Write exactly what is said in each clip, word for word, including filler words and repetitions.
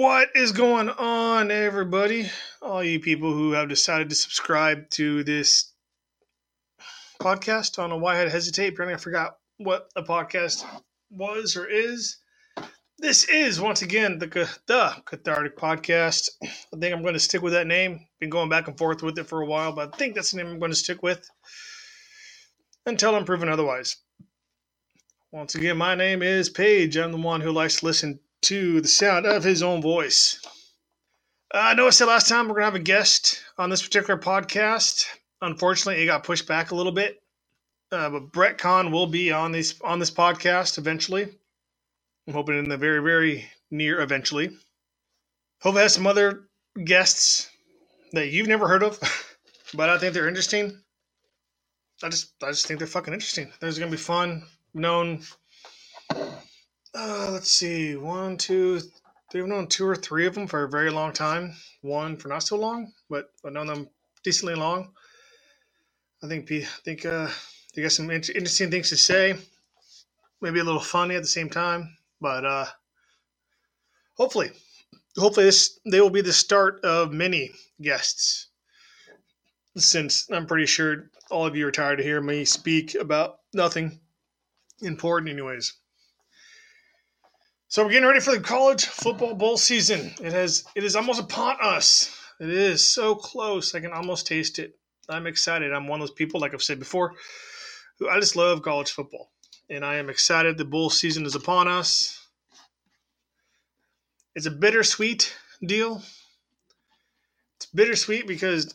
What is going on, everybody? All you people who have decided to subscribe to this podcast. I don't know why I had to hesitate. Apparently I forgot what a podcast was or is. This is, once again, the, the Cathartic Podcast. I think I'm going to stick with that name. Been going back and forth with it for a while, but I think that's the name I'm going to stick with until I'm proven otherwise. Once again, my name is Paige. I'm the one who likes to listen to the sound of his own voice. Uh, I know I said last time we're going to have a guest on this particular podcast. Unfortunately, it got pushed back a little bit. Uh, but Brett Kahn will be on this, on this podcast eventually. I'm hoping in the very, very near eventually. Hope I have some other guests that you've never heard of, but I think they're interesting. I just I just think they're fucking interesting. There's going to be fun, known... Uh, let's see, one, two, three, I've known two or three of them for a very long time. One for not so long, but I've known them decently long. I think I think uh, they got some inter- interesting things to say. Maybe a little funny at the same time, but uh, hopefully, hopefully this they will be the start of many guests. Since I'm pretty sure all of you are tired of hearing me speak about nothing important, anyways. So we're getting ready for the college football bowl season. It has, it is almost upon us. It is so close. I can almost taste it. I'm excited. I'm one of those people, like I've said before, who I just love college football. And I am excited the bowl season is upon us. It's a bittersweet deal. It's bittersweet because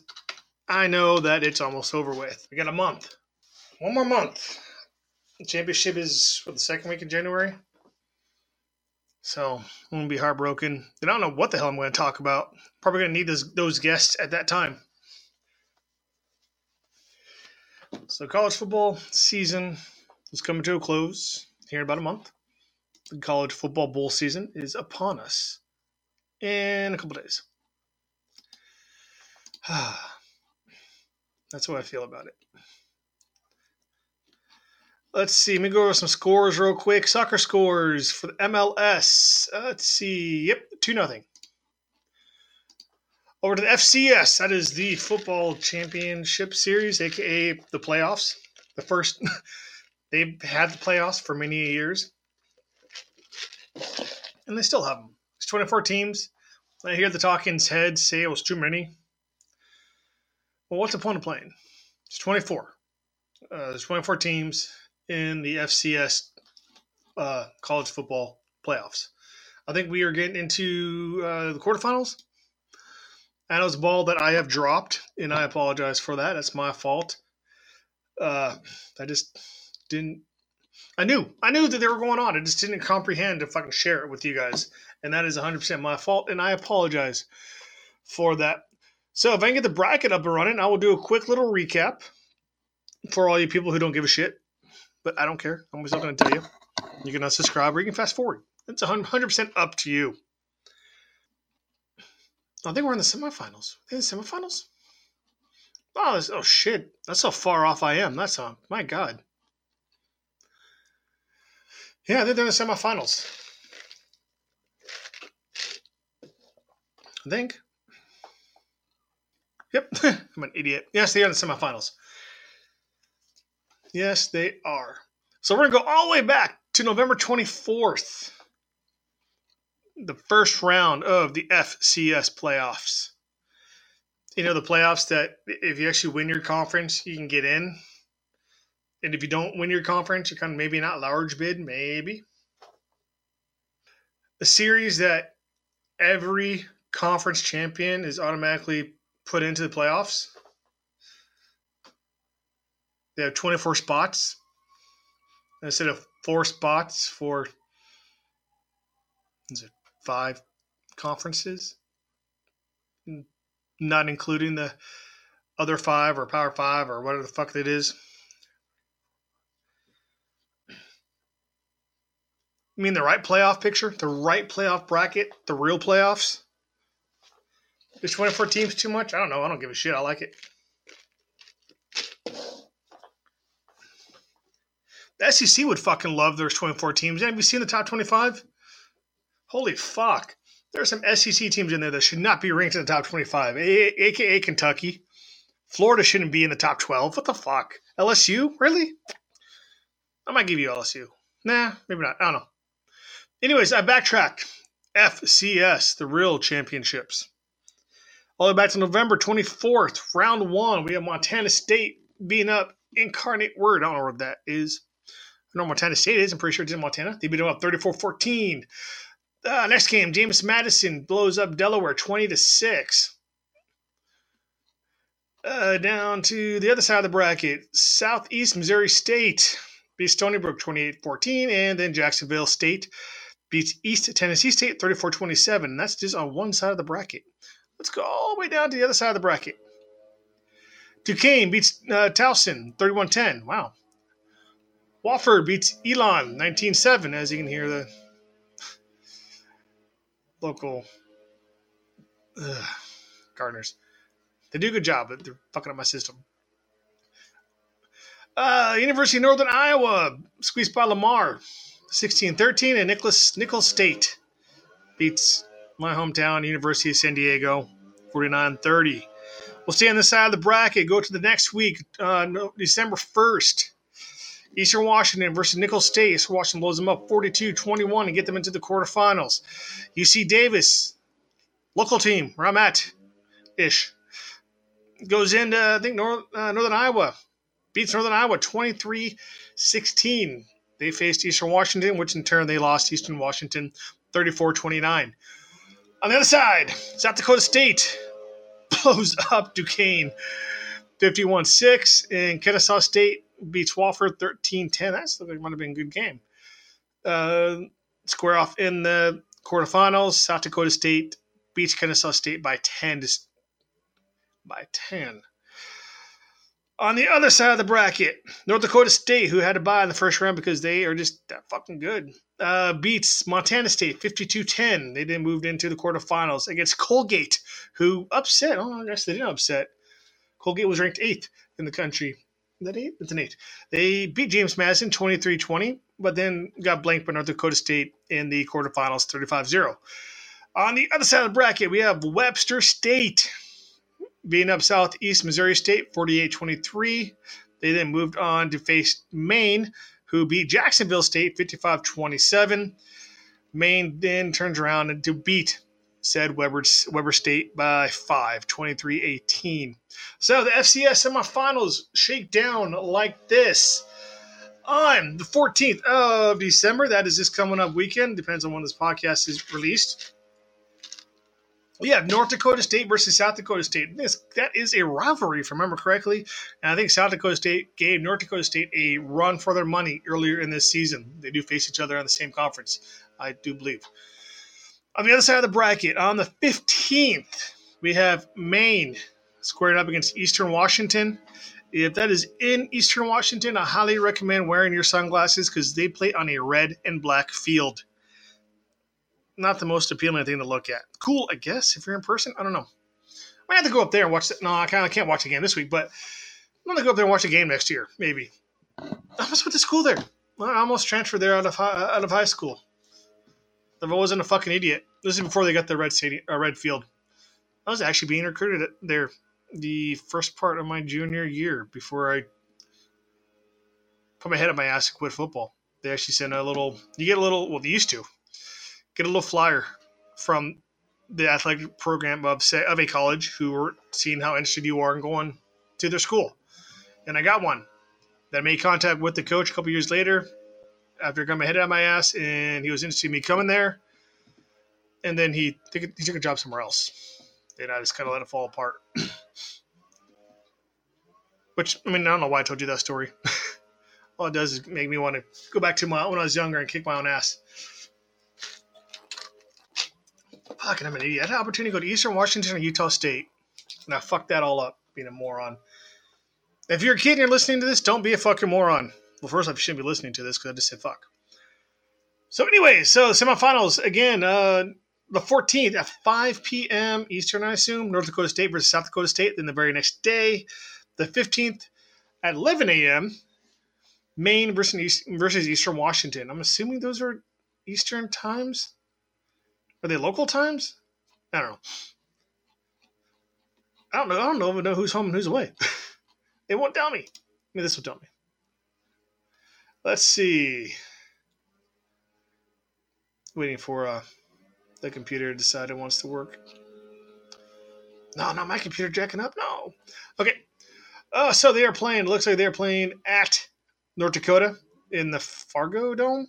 I know that it's almost over with. We got a month. One more month. The championship is for the second week of January. So I'm going to be heartbroken. And I don't know what the hell I'm going to talk about. Probably going to need those, those guests at that time. So college football season is coming to a close here in about a month. The college football bowl season is upon us in a couple days. That's how I feel about it. Let's see. Let me go over some scores real quick. Soccer scores for the M L S. Uh, let's see. Yep, two nothing. Over to the F C S. That is the Football Championship Series, a k a the playoffs. The first. They've had the playoffs for many years. And they still have them. It's twenty-four teams. I hear the talking heads say it was too many. Well, what's the point of playing? It's twenty-four. Uh, there's twenty-four teams in the F C S uh, college football playoffs. I think we are getting into uh, the quarterfinals. I know it's a ball that I have dropped, and I apologize for that. That's my fault. Uh, I just didn't – I knew. I knew that they were going on. I just didn't comprehend to fucking share it with you guys, and that is one hundred percent my fault, and I apologize for that. So if I can get the bracket up and running, I will do a quick little recap for all you people who don't give a shit. But I don't care. I'm still going to tell you. You can unsubscribe or you can fast forward. It's one hundred percent up to you. I think we're in the semifinals. In the semifinals? Oh, oh, shit. That's how far off I am. That's how, my God. Yeah, they're in the semifinals. I think. Yep. I'm an idiot. Yes, they are in the semifinals. Yes, they are. So we're going to go all the way back to November twenty-fourth, the first round of the F C S playoffs. You know, the playoffs that if you actually win your conference, you can get in. And if you don't win your conference, you're kind of maybe not large bid, maybe. A series that every conference champion is automatically put into the playoffs. They have twenty-four spots instead of four spots for is it five conferences, not including the other five or Power Five or whatever the fuck that is. You mean the right playoff picture, the right playoff bracket, the real playoffs? Is twenty-four teams too much? I don't know. I don't give a shit. I like it. The S E C would fucking love there's twenty-four teams. Have you seen the top twenty-five? Holy fuck. There are some S E C teams in there that should not be ranked in the top twenty-five, a k a. Kentucky. Florida shouldn't be in the top twelve. What the fuck? L S U? Really? I might give you L S U. Nah, maybe not. I don't know. Anyways, I backtracked. F C S, the real championships. All the way back to November twenty-fourth, round one. We have Montana State beating up Incarnate Word. I don't know what that is. I know Montana State is. I'm pretty sure it's in Montana. They beat them up thirty-four fourteen. Uh, next game, James Madison blows up Delaware twenty to six. Uh, down to the other side of the bracket, Southeast Missouri State beats Stony Brook twenty-eight fourteen, and then Jacksonville State beats East Tennessee State thirty-four twenty-seven. That's just on one side of the bracket. Let's go all the way down to the other side of the bracket. Duquesne beats uh, Towson thirty-one ten. Wow. Wofford beats Elon nineteen seven, as you can hear the local ugh, gardeners. They do a good job, but they're fucking up my system. Uh, University of Northern Iowa squeezed by Lamar sixteen thirteen, and Nicholls, Nicholls State beats my hometown, University of San Diego, forty-nine thirty. We'll stay on this side of the bracket. Go to the next week, uh, December first. Eastern Washington versus Nicholls State. Eastern Washington blows them up forty-two twenty-one and get them into the quarterfinals. U C Davis, local team, where I'm at-ish, goes into, I think, North, uh, Northern Iowa. Beats Northern Iowa twenty-three sixteen. They faced Eastern Washington, which in turn they lost Eastern Washington thirty-four twenty-nine. On the other side, South Dakota State blows up Duquesne fifty-one six, and Kennesaw State beats Wofford thirteen ten. That's looking like it might have been a good game. Uh, square off in the quarterfinals. South Dakota State beats Kennesaw State by ten. By ten. On the other side of the bracket, North Dakota State, who had to bye in the first round because they are just that fucking good, uh, beats Montana State fifty-two ten. They then moved into the quarterfinals against Colgate, who upset. Oh, I guess they didn't upset. Colgate was ranked eighth in the country. Is that eight? It's an eight. They beat James Madison twenty-three twenty, but then got blanked by North Dakota State in the quarterfinals thirty-five zero. On the other side of the bracket, we have Webster State beating up Southeast Missouri State forty-eight twenty-three. They then moved on to face Maine, who beat Jacksonville State fifty-five twenty-seven. Maine then turns around to beat said Weber, Weber State by five, twenty-three eighteen. So the F C S semifinals shake down like this on the fourteenth of December. That is this coming up weekend. Depends on when this podcast is released. We have North Dakota State versus South Dakota State. This, that is a rivalry, if I remember correctly. And I think South Dakota State gave North Dakota State a run for their money earlier in this season. They do face each other on the same conference, I do believe. On the other side of the bracket, on the fifteenth, we have Maine squared up against Eastern Washington. If that is in Eastern Washington, I highly recommend wearing your sunglasses because they play on a red and black field. Not the most appealing thing to look at. Cool, I guess, if you're in person. I don't know. I might have to go up there and watch it. No, I kind of can't watch the game this week, but I'm going to go up there and watch the game next year, maybe. I almost went to school there. I almost transferred there out of high, out of high school. If I wasn't a fucking idiot. This is before they got the red stadium, uh, red field. I was actually being recruited there the first part of my junior year before I put my head up my ass and quit football. They actually sent a little – you get a little – well, they used to. Get a little flyer from the athletic program of say, of a college who were seeing how interested you are in going to their school. And I got one. Then I made contact with the coach a couple years later after I got my head out of my ass, and he was interested in me coming there. And then he, he took a job somewhere else. And I just kind of let it fall apart. Which, I mean, I don't know why I told you that story. All it does is make me want to go back to my when I was younger and kick my own ass. Fucking, I'm an idiot. I had an opportunity to go to Eastern Washington or Utah State, and I fucked that all up being a moron. If you're a kid and you're listening to this, don't be a fucking moron. Well, first off, you shouldn't be listening to this because I just said fuck. So anyway, so semifinals, again, uh, the fourteenth at five p.m. Eastern, I assume, North Dakota State versus South Dakota State. Then the very next day, the fifteenth at eleven a.m., Maine versus, East, versus Eastern Washington. I'm assuming those are Eastern times. Are they local times? I don't know. I don't know. I don't know, I don't know who's home and who's away. They won't tell me. I mean, this will tell me. Let's see. Waiting for uh, the computer to decide it wants to work. No, not my computer jacking up. No. Okay. Uh, so they are playing. It looks like they are playing at North Dakota in the Fargo Dome.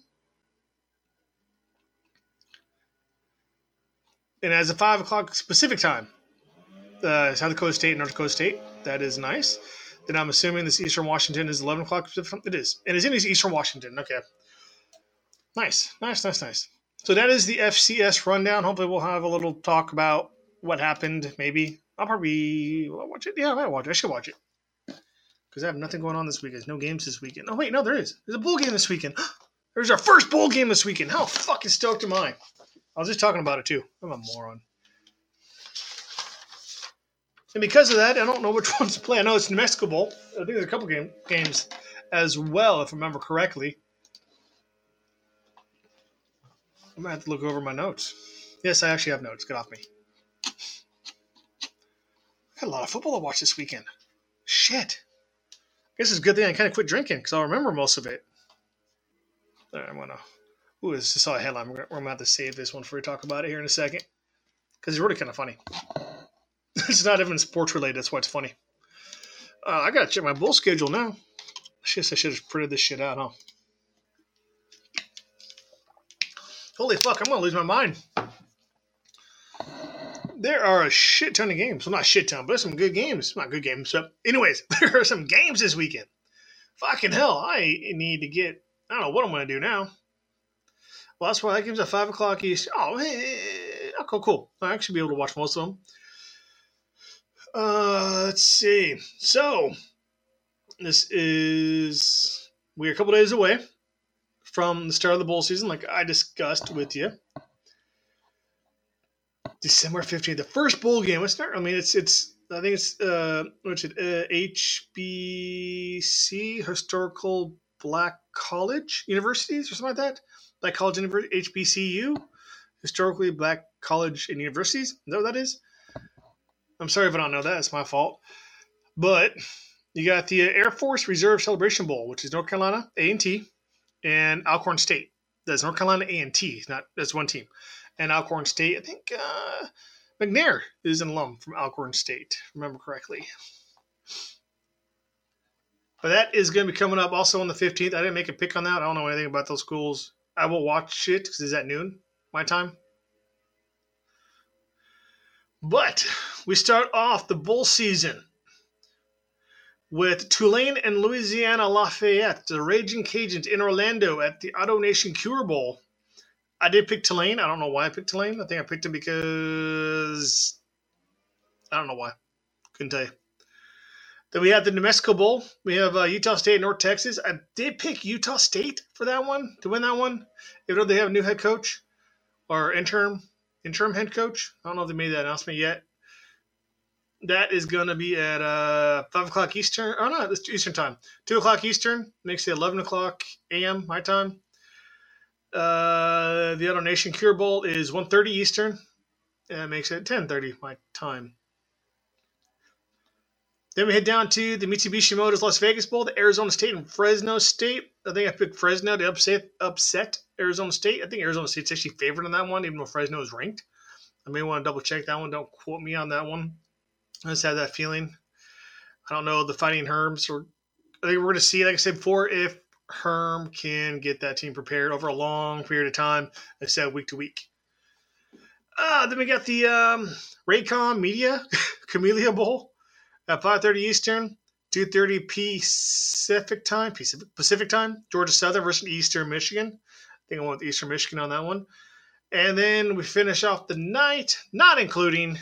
And as a five o'clock specific time, uh, South Dakota State and North Dakota State. That is nice. Then I'm assuming this Eastern Washington is eleven o'clock. It is. And it's in Eastern Washington. Okay. Nice. Nice, nice, nice. So that is the F C S rundown. Hopefully we'll have a little talk about what happened, maybe. I'll probably I'll watch it. Yeah, I might watch it. I should watch it. Because I have nothing going on this weekend. There's no games this weekend. Oh, wait, no, there is. There's a bowl game this weekend. There's our first bowl game this weekend. How fucking stoked am I? I was just talking about it, too. I'm a moron. And because of that, I don't know which ones to play. I know it's New Mexico Bowl. I think there's a couple game, games as well, if I remember correctly. I'm going to have to look over my notes. Yes, I actually have notes. Get off me. I got a lot of football to watch this weekend. Shit. I guess it's a good thing I kind of quit drinking because I'll remember most of it. All right, I'm going to... Ooh, I just saw a headline. We're going to have to save this one for we talk about it here in a second because it's really kind of funny. It's not even sports related. That's why it's funny. Uh, I got to check my bowl schedule now. I guess I should have printed this shit out, huh? Holy fuck, I'm going to lose my mind. There are a shit ton of games. Well, not shit ton, but there's some good games. Not good games. So anyways, there are some games this weekend. Fucking hell, I need to get... I don't know what I'm going to do now. Well, that's why that game's at five o'clock East. Oh, hey, oh, cool, cool. I'll actually be able to watch most of them. Uh, let's see. So, this is... We're a couple days away from the start of the bowl season, like I discussed with you. December fifteenth, the first bowl game. It's not, I mean, it's, it's, I think it's, uh, what's it, uh, H B C, Historical Black College Universities, or something like that. Black College University, H B C U, Historically Black College and Universities. Is that what that is? I'm sorry if I don't know that. It's my fault. But you got the Air Force Reserve Celebration Bowl, which is North Carolina A and T. And Alcorn State. That's North Carolina A and T. Not that's one team. And Alcorn State, I think uh, McNair is an alum from Alcorn State. Remember correctly. But that is going to be coming up also on the fifteenth. I didn't make a pick on that. I don't know anything about those schools. I will watch it because it's at noon my time. But we start off the bowl season with Tulane and Louisiana Lafayette, the Raging Cajuns in Orlando at the Auto Nation Cure Bowl. I did pick Tulane. I don't know why I picked Tulane. I think I picked him because I don't know why. Couldn't tell you. Then we have the New Mexico Bowl. We have uh, Utah State and North Texas. I did pick Utah State for that one, to win that one. Even though they have a new head coach or interim interim head coach. I don't know if they made that announcement yet. That is going to be at uh, five o'clock Eastern. Oh, no, it's Eastern time. two o'clock Eastern. Makes it eleven o'clock a m my time. Uh, the Auto Nation Cure Bowl is one thirty Eastern. And makes it ten thirty my time. Then we head down to the Mitsubishi Motors Las Vegas Bowl, the Arizona State and Fresno State. I think I picked Fresno to upset, upset Arizona State. I think Arizona State's actually favored on that one, even though Fresno is ranked. I may want to double-check that one. Don't quote me on that one. I just have that feeling. I don't know the Fighting Herms. Or, I think we're going to see, like I said before, if Herm can get that team prepared over a long period of time instead of week to week. Uh, then we got the um, Raycom Media Camellia Bowl at five thirty Eastern, two thirty Pacific time, Pacific, Pacific time, Georgia Southern versus Eastern Michigan. I think I went with Eastern Michigan on that one. And then we finish off the night, not including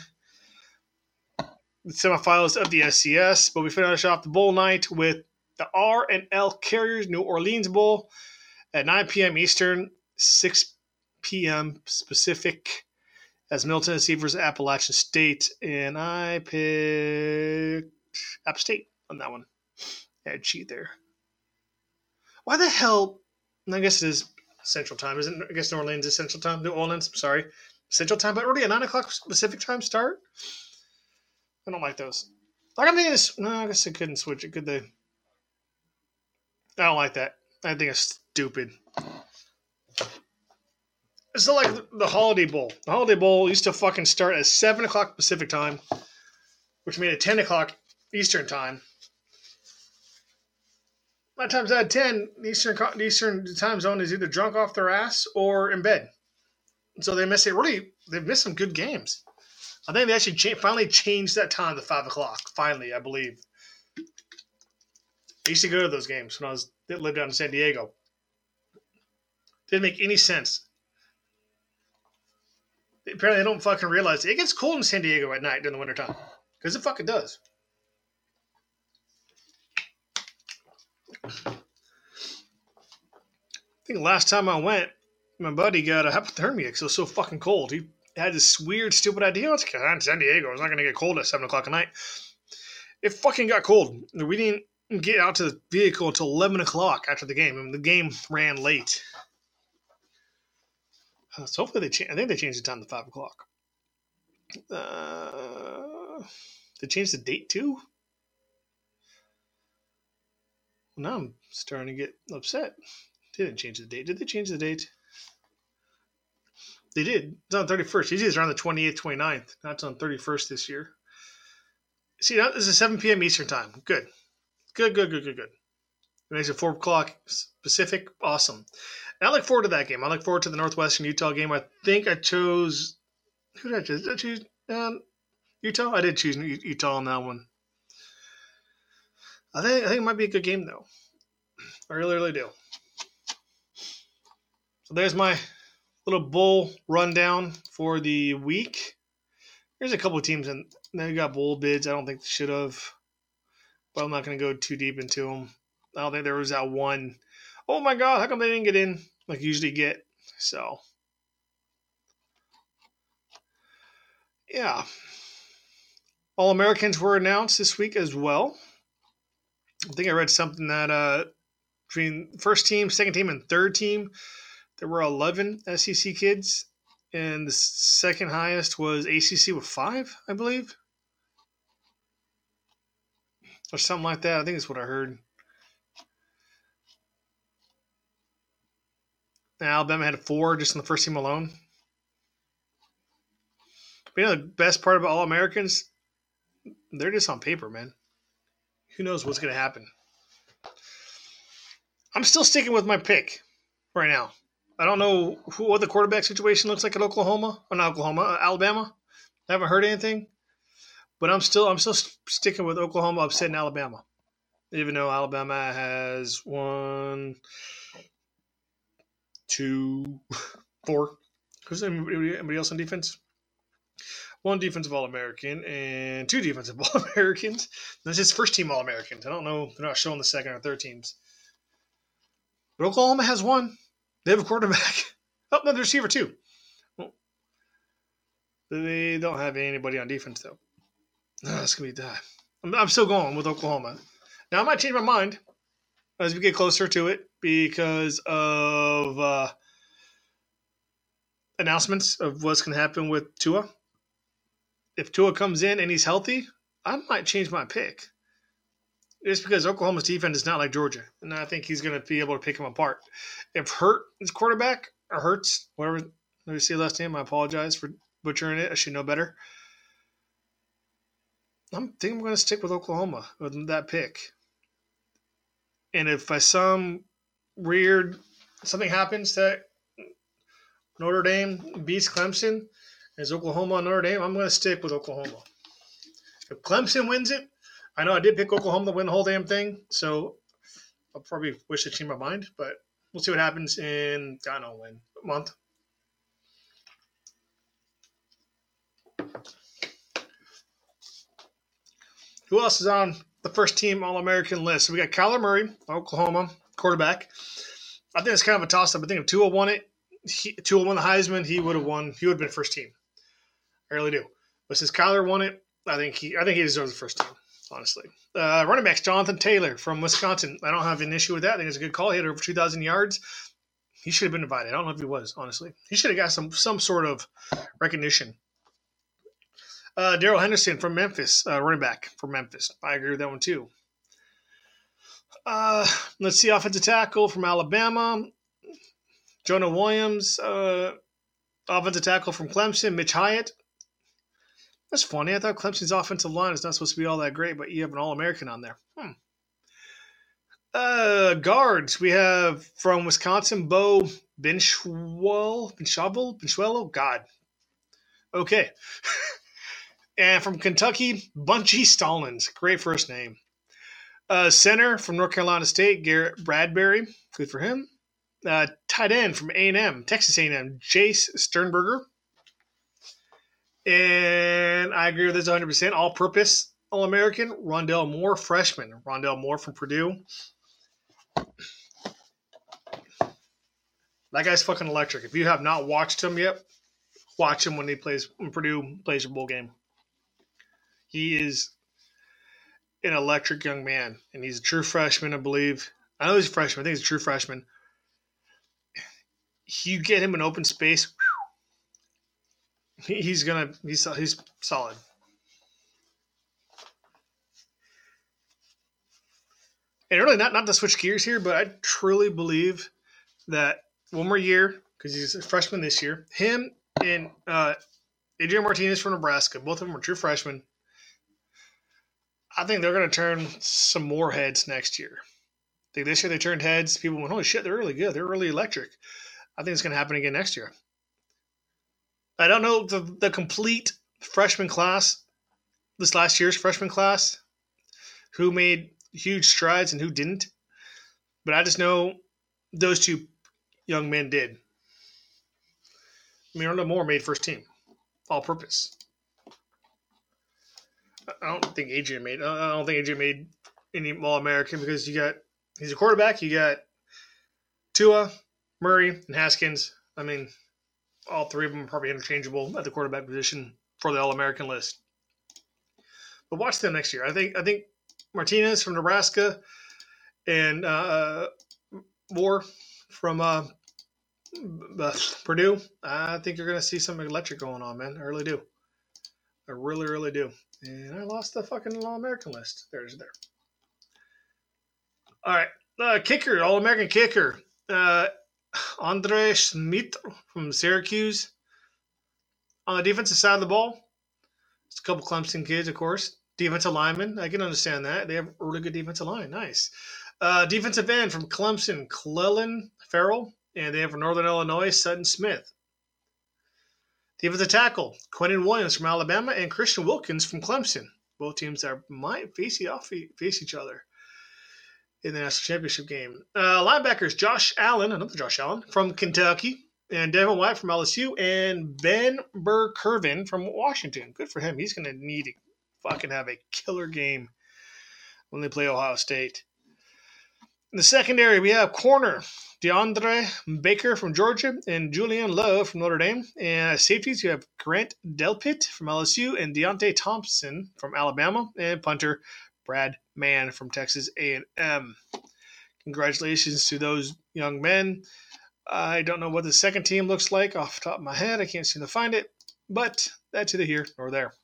the semifinals of the S C S, but we finish off the bowl night with the R and L Carriers New Orleans Bowl at nine p m Eastern, six p m Pacific, as Middle Tennessee versus Appalachian State, and I picked App State on that one. I had cheat there. Why the hell? I guess it is Central Time, isn't it? I guess New Orleans is Central Time. New Orleans, I'm sorry. Central Time, but already a nine o'clock Pacific Time start. I don't like those. Like, I mean, it's, no, I guess they couldn't switch it, could they? I don't like that. I think it's stupid. It's not like the Holiday Bowl. The Holiday Bowl used to fucking start at seven o'clock Pacific Time, which made it ten o'clock Eastern Time. Nine times out of ten, the Eastern, Eastern time zone is either drunk off their ass or in bed. So they miss it. Really, they've missed some good games. I think they actually cha- finally changed that time to five o'clock. Finally, I believe. I used to go to those games when I was lived down in San Diego. Didn't make any sense. Apparently, they don't fucking realize it, it gets cold in San Diego at night during the wintertime. Because it fucking does. I think last time I went, my buddy got a hypothermia because it was so fucking cold. He had this weird, stupid idea. It's in San Diego. It's not going to get cold at seven o'clock at night. It fucking got cold. We didn't get out to the vehicle until eleven o'clock after the game. I mean, the game ran late. So hopefully they change. I think they changed the time to five o'clock. Uh, they changed the date too? Now I'm starting to get upset. They didn't change the date. Did they change the date? They did. It's on the thirty-first. Usually it's around the twenty-eighth, twenty-ninth. Now it's on the thirty-first this year. See, now this is seven p.m. Eastern time. Good. Good, good, good, good, good. It makes it four o'clock Pacific. Awesome. And I look forward to that game. I look forward to the Northwestern Utah game. I think I chose... Who did I choose? Did I choose um, Utah? I did choose Utah on that one. I think I think it might be a good game, though. I really, really do. So there's my little bowl rundown for the week. There's a couple of teams, and they got bowl bids. I don't think they should have, but I'm not going to go too deep into them. I don't think there was that one, oh, my God, how come they didn't get in like you usually get? So, yeah. All-Americans were announced this week as well. I think I read something that uh, between first team, second team, and third team, there were eleven S E C kids, and the second highest was A C C with five, I believe, or something like that. I think that's what I heard. And Alabama had four just in the first team alone. But you know the best part about All-Americans? They're just on paper, man. Who knows what's going to happen? I'm still sticking with my pick right now. I don't know who, what the quarterback situation looks like at Oklahoma. Or not Oklahoma, uh, Alabama. I haven't heard anything. But I'm still I'm still sticking with Oklahoma upsetting Alabama. Even though Alabama has one, two, four. Who's anybody, anybody else on defense? One defensive All-American and two defensive All-Americans. That's his first team All-Americans. I don't know. They're not showing the second or third teams. But Oklahoma has one. They have a quarterback. Oh, no, the receiver too. Well, they don't have anybody on defense, though. Oh, that's going to be that. I'm, I'm still going with Oklahoma. Now, I might change my mind as we get closer to it because of uh, announcements of what's going to happen with Tua. If Tua comes in and he's healthy, I might change my pick. It's because Oklahoma's defense is not like Georgia, and I think he's going to be able to pick him apart. If Hurt is quarterback, or Hurts, whatever, let me see the last name. I apologize for butchering it. I should know better. I'm thinking I'm going to stick with Oklahoma with that pick. And if by some weird something happens that Notre Dame beats Clemson, is Oklahoma on Notre Dame? I'm going to stick with Oklahoma. If Clemson wins it, I know I did pick Oklahoma to win the whole damn thing, so I'll probably wish to change my mind, but we'll see what happens in, I don't know when, a month. Who else is on the first team All-American list? So we got Kyler Murray, Oklahoma, quarterback. I think it's kind of a toss-up. I think if Tua won it, he, Tua won the Heisman, he would have won. He would have been first team. I really do. But since Kyler won it, I think he I think he deserves the first team, honestly. Uh, running backs, Jonathan Taylor from Wisconsin. I don't have an issue with that. I think it's a good call. He had over two thousand yards. He should have been invited. I don't know if he was, honestly. He should have got some some sort of recognition. Uh, Darrell Henderson from Memphis, uh, running back from Memphis. I agree with that one too. Uh, let's see, offensive tackle from Alabama, Jonah Williams, uh, offensive tackle from Clemson, Mitch Hyatt. That's funny. I thought Clemson's offensive line is not supposed to be all that great, but you have an All-American on there. Hmm. Uh, guards, we have from Wisconsin, Bo Benchwell, Benchwell, Benchwell, God. Okay. And from Kentucky, Bunchy Stallings. Great first name. Uh, center from North Carolina State, Garrett Bradbury. Good for him. Uh, tight end from A and M, Texas A and M, Jace Sternberger. And I agree with this one hundred percent. All-purpose All-American, Rondell Moore, freshman. Rondell Moore from Purdue. That guy's fucking electric. If you have not watched him yet, watch him when he plays when Purdue plays a bowl game. He is an electric young man, and he's a true freshman, I believe. I know he's a freshman. I think he's a true freshman. You get him in open space, he's gonna he's he's solid. And really, not not to switch gears here, but I truly believe that one more year, because he's a freshman this year, him and uh, Adrian Martinez from Nebraska, both of them are true freshmen. I think they're going to turn some more heads next year. I think this year they turned heads. People went, holy shit, they're really good. They're really electric. I think it's going to happen again next year. I don't know the, the complete freshman class, this last year's freshman class, who made huge strides and who didn't. But I just know those two young men did. I mean, Rondell Moore made first team, all purpose. I don't think Adrian made. I don't think Adrian made any All-American because you got he's a quarterback. You got Tua, Murray, and Haskins. I mean, all three of them are probably interchangeable at the quarterback position for the All-American list. But watch them next year. I think I think Martinez from Nebraska and uh, Moore from uh, Purdue. I think you're going to see something electric going on, man. I really do. I really, really do. And I lost the fucking All-American list. There's there. All right. Uh, kicker, All-American kicker. Uh, Andre Schmidt from Syracuse. On the defensive side of the ball, it's a couple Clemson kids, of course. Defensive lineman. I can understand that. They have a really good defensive line. Nice. Uh, defensive end from Clemson, Clellan Farrell. And they have from Northern Illinois, Sutton Smith. Defensive tackle, Quentin Williams from Alabama and Christian Wilkins from Clemson. Both teams are, might face, off, face each other in the national championship game. Uh, linebackers, Josh Allen, another Josh Allen, from Kentucky, and Devin White from L S U, and Ben Burkervin from Washington. Good for him. He's going to need to fucking have a killer game when they play Ohio State. In the secondary, we have corner, DeAndre Baker from Georgia and Julian Love from Notre Dame. And safeties, you have Grant Delpit from L S U and Deontay Thompson from Alabama. And punter, Brad Mann from Texas A and M. Congratulations to those young men. I don't know what the second team looks like off the top of my head. I can't seem to find it. But that's either here or there.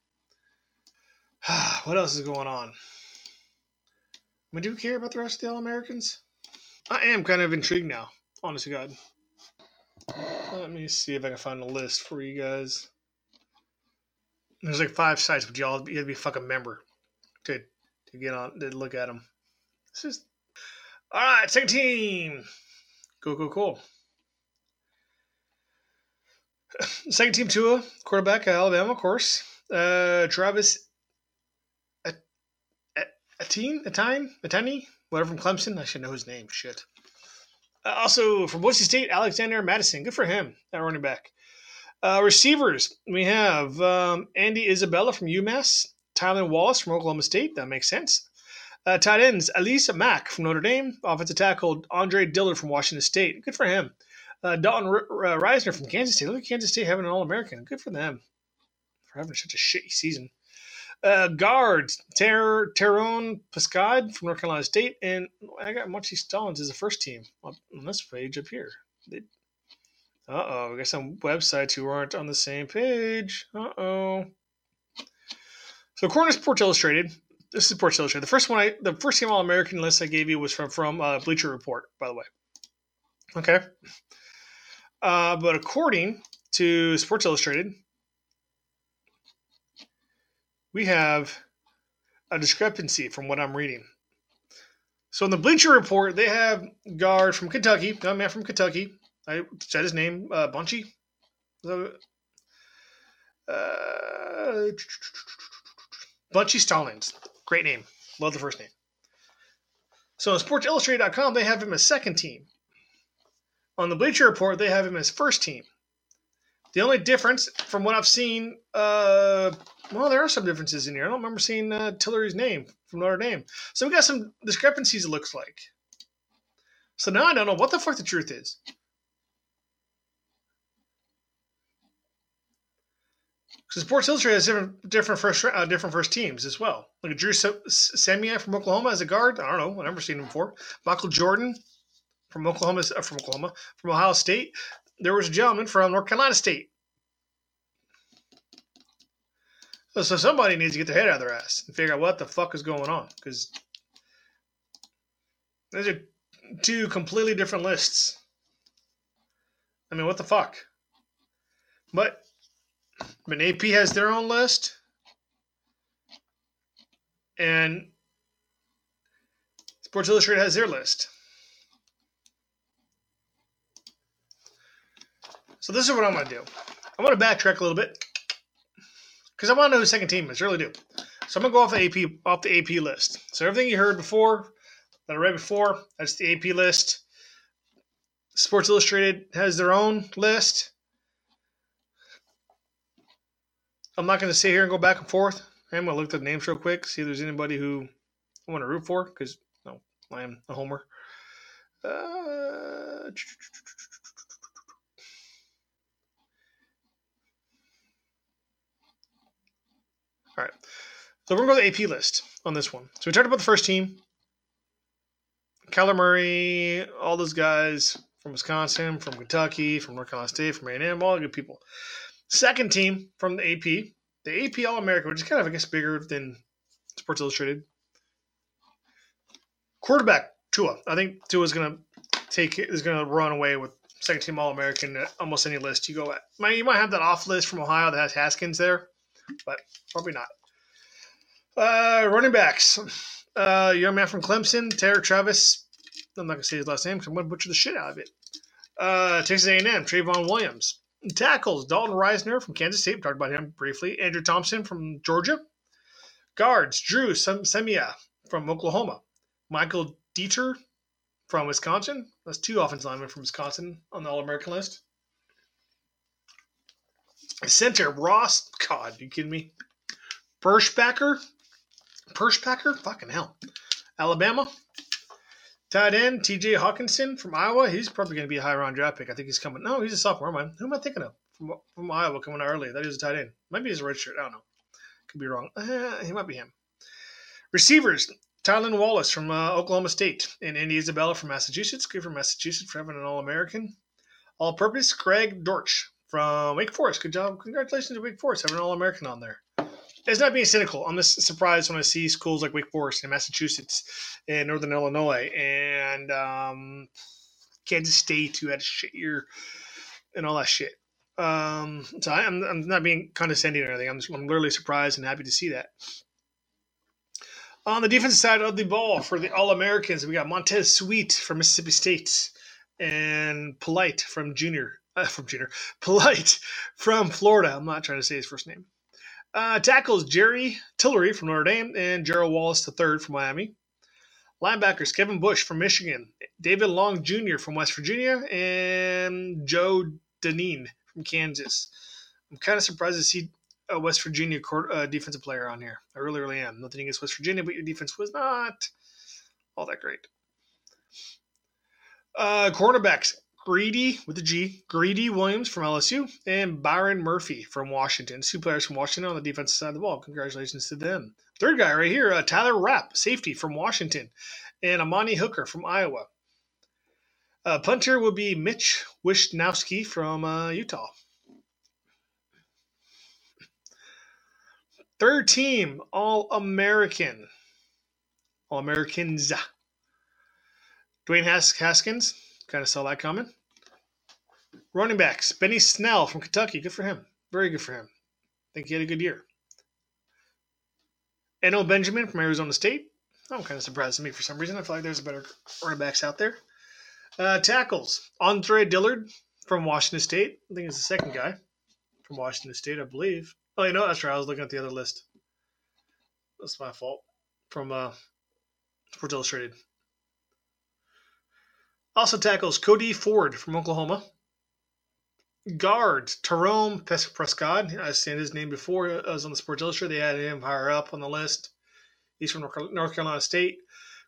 What else is going on? I mean, do you care about the rest of the All-Americans? I am kind of intrigued now, honest to God. Let me see if I can find a list for you guys. There's like five sites, but y'all you have to be a fucking member to to get on to look at them. This is all right. Second team, go go cool. Second team, Tua, quarterback at Alabama, of course. Uh, Travis Etienne, Etienne, Etienne. Whatever from Clemson, I should know his name. Shit. Uh, also from Boise State, Alexander Madison. Good for him. That running back. Uh, receivers, we have um, Andy Isabella from UMass, Tylan Wallace from Oklahoma State. That makes sense. Uh, tight ends, Elisa Mack from Notre Dame. Offensive tackle, Andre Dillard from Washington State. Good for him. Uh, Dalton R- R- Reisner from Kansas State. Look at Kansas State having an All-American. Good for them for having such a shitty season. Uh, guards, Ter- Terron Pascad from North Carolina State, and I got Munchie Stallings as the first team on this page up here. Uh-oh, we got some websites who aren't on the same page. Uh-oh. So according to Sports Illustrated, this is Sports Illustrated. The first one, I, the first game All-American list I gave you was from, from uh, Bleacher Report, by the way. Okay. Uh, but according to Sports Illustrated, we have a discrepancy from what I'm reading. So in the Bleacher Report, they have guard from Kentucky, young man from Kentucky. I said his name, uh, Bunchy. So, uh, Bunchy Stallings. Great name. Love the first name. So on Sports Illustrated dot com, they have him as second team. On the Bleacher Report, they have him as first team. The only difference from what I've seen, uh, well, there are some differences in here. I don't remember seeing uh, Tillery's name from Notre Dame. So we got some discrepancies, it looks like. So now I don't know what the fuck the truth is. So Sports Illustrated has different, different first uh, different first teams as well. Look at Drew Samia from Oklahoma as a guard. I don't know. I've never seen him before. Michael Jordan from Oklahoma, uh, from Oklahoma, from Ohio State. There was a gentleman from North Carolina State. So, so somebody needs to get their head out of their ass and figure out what the fuck is going on, because those are two completely different lists. I mean, what the fuck? But... But A P has their own list, and Sports Illustrated has their list. So this is what I'm going to do. I'm going to backtrack a little bit because I want to know who second team is. I really do. So I'm going to go off the A P off the A P list. So everything you heard before, that I read before, that's the A P list. Sports Illustrated has their own list. I'm not going to sit here and go back and forth. I'm going to look at the names real quick, see if there's anybody who I want to root for, because, no, I am a homer. Uh... All right. So we're going to go to the A P list on this one. So we talked about the first team. Kyler Murray, all those guys from Wisconsin, from Kentucky, from North Carolina State, from A and M, all good people. Second team from the A P, the A P All-America, which is kind of, I guess, bigger than Sports Illustrated. Quarterback, Tua. I think Tua's going to take is going to run away with second team All-American at almost any list you go at. You might have that off list from Ohio that has Haskins there, but probably not. Uh, running backs. Uh, young man from Clemson, Terry Travis. I'm not going to say his last name because I'm going to butcher the shit out of it. Uh, Texas A and M, Trayvon Williams. Tackles, Dalton Reisner from Kansas State. We talked about him briefly. Andrew Thompson from Georgia. Guards, Drew Samia from Oklahoma. Michael Dieter from Wisconsin. That's two offensive linemen from Wisconsin on the All-American list. Center, Ross. God, you kidding me? Pershbacker. Pershbacker? Fucking hell. Alabama. Tight end, T J Hawkinson from Iowa. He's probably going to be a high-round draft pick. I think he's coming. No, he's a sophomore. Man. Who am I thinking of? From, from Iowa coming out early. That is a tight end. Maybe he's a redshirt. I don't know. Could be wrong. Uh, he might be him. Receivers, Tylan Wallace from uh, Oklahoma State. And Andy Isabella from Massachusetts. Good for Massachusetts for having an All-American. All-purpose, Craig Dortch from Wake Forest. Good job. Congratulations to Wake Forest having an All-American on there. It's not being cynical. I'm just surprised when I see schools like Wake Forest and Massachusetts and Northern Illinois and um, Kansas State who had a shit year and all that shit. Um, so I, I'm, I'm not being condescending or anything. I'm, just, I'm literally surprised and happy to see that. On the defensive side of the ball for the All-Americans, we got Montez Sweat from Mississippi State and Polite from Junior uh, – from Junior. Polite from Florida. I'm not trying to say his first name. Uh, tackles, Jerry Tillery from Notre Dame and Gerald Wallace the third from Miami. Linebackers, Kevin Bush from Michigan, David Long Junior from West Virginia, and Joe Deneen from Kansas. I'm kind of surprised to see a West Virginia court, uh, defensive player on here. I really, really am. Nothing against West Virginia, but your defense was not all that great. Uh, cornerbacks. Greedy, with a G, Greedy Williams from L S U, and Byron Murphy from Washington. Two players from Washington on the defensive side of the ball. Congratulations to them. Third guy right here, uh, Tyler Rapp, safety from Washington, and Amani Hooker from Iowa. Uh, punter will be Mitch Wishnowski from uh, Utah. Third team, All-American. All-Americans. Dwayne Has- Haskins. Kind of saw that coming. Running backs, Benny Snell from Kentucky. Good for him. Very good for him. I think he had a good year. Eno Benjamin from Arizona State. I'm kind of surprised to me for some reason. I feel like there's better running backs out there. Uh, tackles, Andre Dillard from Washington State. I think it's the second guy from Washington State, I believe. Oh, you know, that's right. I was looking at the other list. That's my fault. From uh, Sports Illustrated. Also tackles, Cody Ford from Oklahoma. Guard, Tyrone Prescott. I've seen his name before. I was on the Sports Illustrated. They had him higher up on the list. He's from North Carolina State.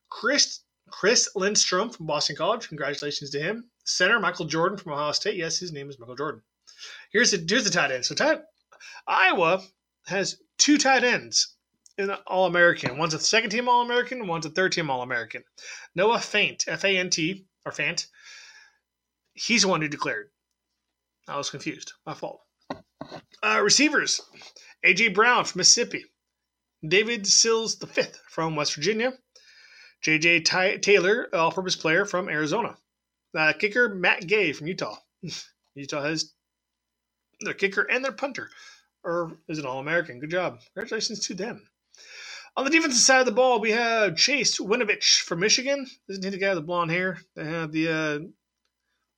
Chris, Chris Lindstrom from Boston College. Congratulations to him. Center, Michael Jordan from Ohio State. Yes, his name is Michael Jordan. Here's the, here's the tight end. So tight, Iowa has two tight ends in the All-American. One's a second-team All-American. One's a third-team All-American. Noah Fant, F A N T, or Fant. He's the one who declared. I was confused. My fault. Uh, receivers, A J. Brown from Mississippi. David Sills the fifth from West Virginia. J J. Ty- Taylor, all-purpose player from Arizona. Uh, kicker, Matt Gay from Utah. Utah has their kicker and their punter. Or is an All-American. Good job. Congratulations to them. On the defensive side of the ball, we have Chase Winovich from Michigan. Isn't he the guy with the blonde hair? They had the... Uh,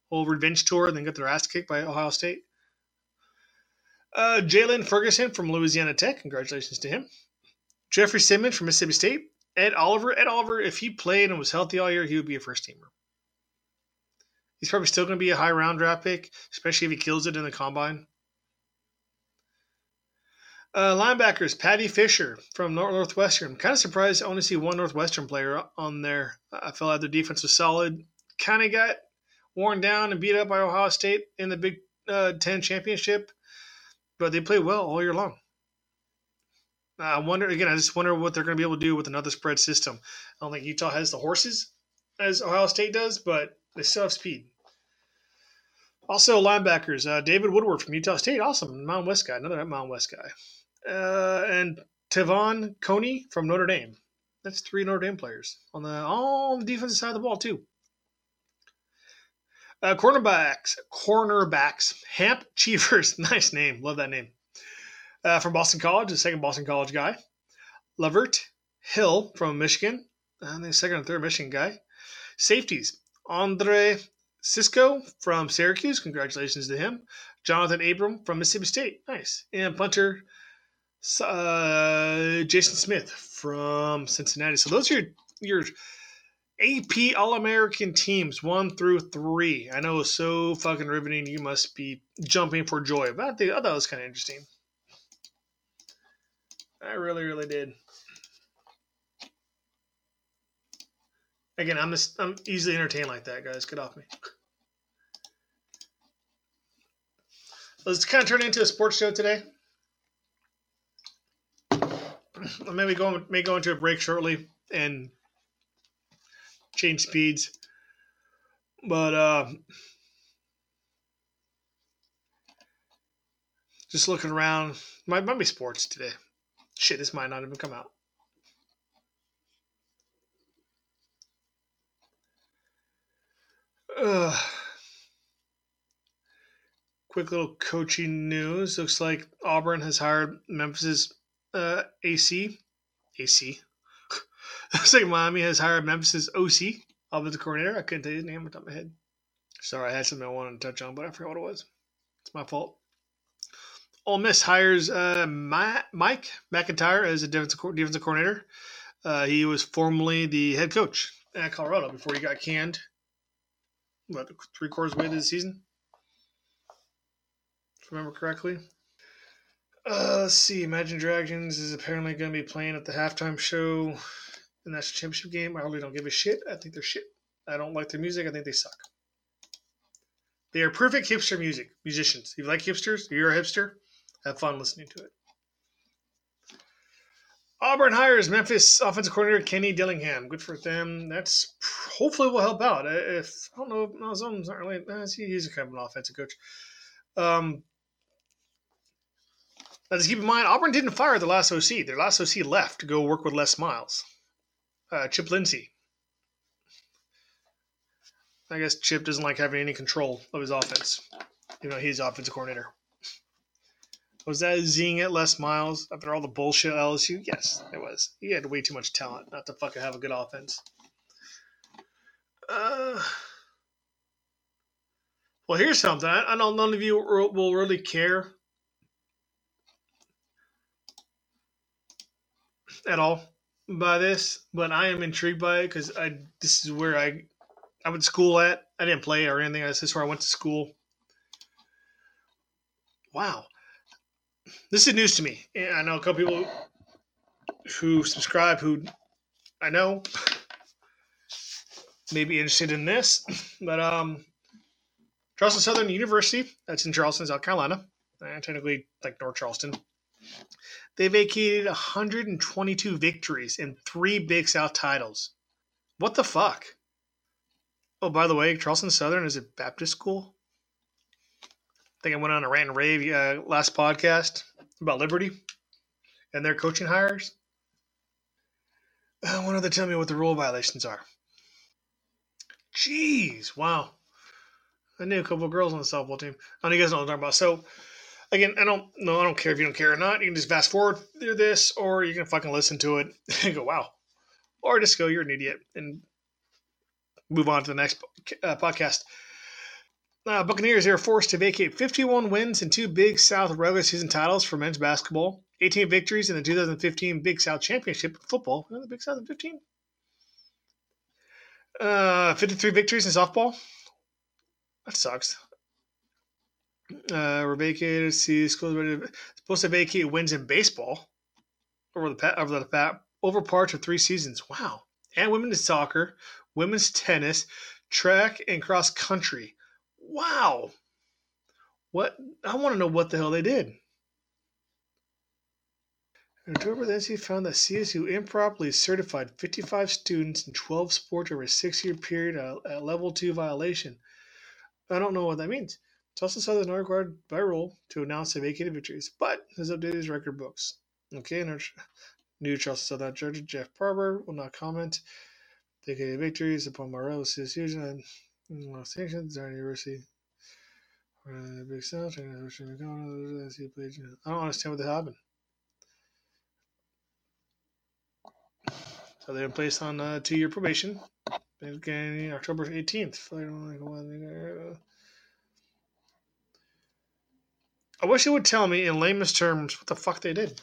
whole revenge tour, then got their ass kicked by Ohio State. Uh, Jalen Ferguson from Louisiana Tech. Congratulations to him. Jeffrey Simmons from Mississippi State. Ed Oliver. Ed Oliver, if he played and was healthy all year, he would be a first-teamer. He's probably still going to be a high-round draft pick, especially if he kills it in the combine. Uh, linebackers, Patty Fisher from Northwestern. I'm kind of surprised I only see one Northwestern player on there. I feel like their defense was solid. Kind of got worn down and beat up by Ohio State in the Big uh, Ten Championship. But they play well all year long. I wonder, again, I just wonder what they're going to be able to do with another spread system. I don't think Utah has the horses as Ohio State does, but they still have speed. Also, linebackers. Uh, David Woodward from Utah State. Awesome. Mount West guy. Another Mount West guy. Uh, and Tavon Coney from Notre Dame. That's three Notre Dame players on the, on the defensive side of the ball, too. Uh, cornerbacks, cornerbacks, Hamp Cheevers, nice name, love that name, uh, from Boston College, the second Boston College guy. Lavert Hill from Michigan, and the second and third Michigan guy. Safeties, Andre Cisco from Syracuse, congratulations to him. Jonathan Abram from Mississippi State, nice. And punter, uh, Jason Smith from Cincinnati. So those are your... your A P All-American teams, one through three. I know it's so fucking riveting, you must be jumping for joy. But I, think, I thought it was kind of interesting. I really, really did. Again, I'm just, I'm easily entertained like that, guys. Get off me. Let's kind of turn into a sports show today. I may go, may go into a break shortly and... change speeds, but uh, just looking around, might, might be sports today. Shit, this might not even come out. Uh, quick little coaching news. Looks like Auburn has hired Memphis's uh, A C. A C. Looks like Miami has hired Memphis' O C, offensive coordinator. I couldn't tell you his name off the top of my head. Sorry, I had something I wanted to touch on, but I forgot what it was. It's my fault. Ole Miss hires uh, Mike McIntyre as a defensive defensive coordinator. Uh, he was formerly the head coach at Colorado before he got canned. What, three quarters way through the season? If I remember correctly. Uh, let's see. Imagine Dragons is apparently going to be playing at the halftime show in the national championship game. I really don't give a shit. I think they're shit. I don't like their music. I think they suck. They are perfect hipster music musicians. If you like hipsters, if you're a hipster, have fun listening to it. Auburn hires Memphis offensive coordinator Kenny Dillingham. Good for them. That's hopefully will help out. If I don't know, Malzahn's not really. He's kind of an offensive coach. Um, now just keep in mind, Auburn didn't fire their last O C. Their last O C left to go work with Les Miles, uh, Chip Lindsey. I guess Chip doesn't like having any control of his offense, even though he's offensive coordinator. Was that zing at Les Miles after all the bullshit at L S U? Yes, it was. He had way too much talent not to fucking have a good offense. Uh, well, here's something. I, I know none of you will really care at all by this, but I am intrigued by it because I this is where I I went to school at. I didn't play or anything. This is where I went to school. Wow. This is news to me. I know a couple people who subscribe who I know may be interested in this. But um, Charleston Southern University, that's in Charleston, South Carolina, and technically like North Charleston, they vacated one hundred twenty-two victories and three Big South titles. What the fuck? Oh, by the way, Charleston Southern is a Baptist school. I think I went on a rant and rave uh, last podcast about Liberty and their coaching hires. I wonder if they tell me what the rule violations are. Jeez, wow. I knew a couple of girls on the softball team. I know you guys know what I'm talking about. So, again, I don't no, I don't care if you don't care or not. You can just fast forward through this, or you can fucking listen to it and go, wow. Or just go, you're an idiot, and move on to the next uh, podcast. Uh, Buccaneers, they were forced to vacate fifty-one wins and two Big South regular season titles for men's basketball, eighteen victories in the two thousand fifteen Big South Championship in football. Remember the Big South in fifteen? Uh, fifty-three victories in softball. That sucks. Uh, we're vacated. See, schools supposed to vacate wins in baseball over the over the over parts of three seasons. Wow, and women's soccer, women's tennis, track, and cross country. Wow. What? I want to know what the hell they did. In October, the N C double A found that C S U improperly certified fifty-five students in twelve sports over a six-year period at level two violation. I don't know what that means. Tulsa Southern is not required by rule to announce the vacated victories, but has updated his record books. Okay, and our new Tulsa Southern judge, Jeff Barber, will not comment. Vacated victories upon Morello, C S U, and sanctions are university. I don't understand what that happened. So they're placed on a two-year probation, beginning October eighteenth. I wish it would tell me in layman's terms what the fuck they did.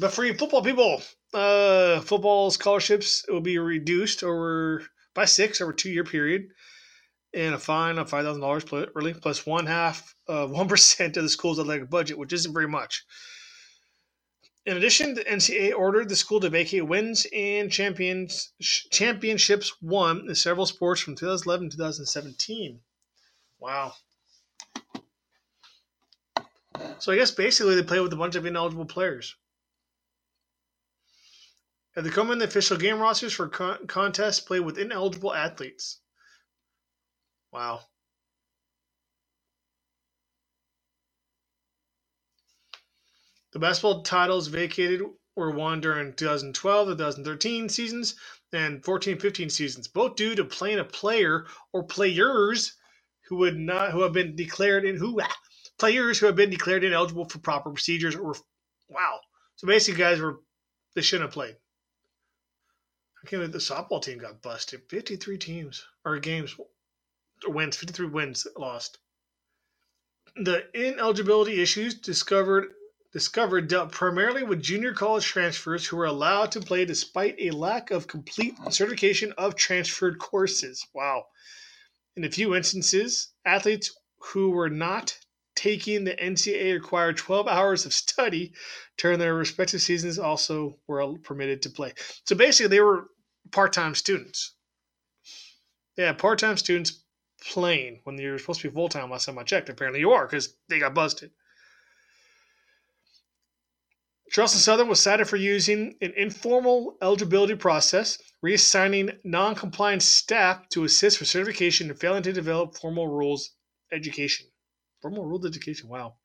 But for you football people, uh, football scholarships will be reduced over. By six over a two-year period, and a fine of five thousand dollars plus, really, plus one half of one percent of the school's athletic budget, which isn't very much. In addition, the N C double A ordered the school to vacate wins and champions championships won in several sports from twenty eleven to twenty seventeen. Wow. So I guess basically they played with a bunch of ineligible players. At the common, the official game rosters for con- contests play with ineligible athletes. Wow. The basketball titles vacated were won during twenty twelve to twenty thirteen seasons and fourteen fifteen seasons, both due to playing a player or players who would not who have been declared in who ah, players who have been declared ineligible for proper procedures or wow. So basically, guys were they shouldn't have played. The softball team got busted. fifty-three teams or games or wins, fifty-three wins lost. The ineligibility issues discovered discovered dealt primarily with junior college transfers who were allowed to play despite a lack of complete certification of transferred courses. Wow. In a few instances, athletes who were not taking the N C double A required twelve hours of study during their respective seasons also were permitted to play. So basically, they were part-time students. They had part-time students playing when they were supposed to be full-time last time I checked. Apparently you are because they got busted. Charleston Southern was cited for using an informal eligibility process, reassigning non-compliant staff to assist for certification and failing to develop formal rules education. Formal ruled education, wow.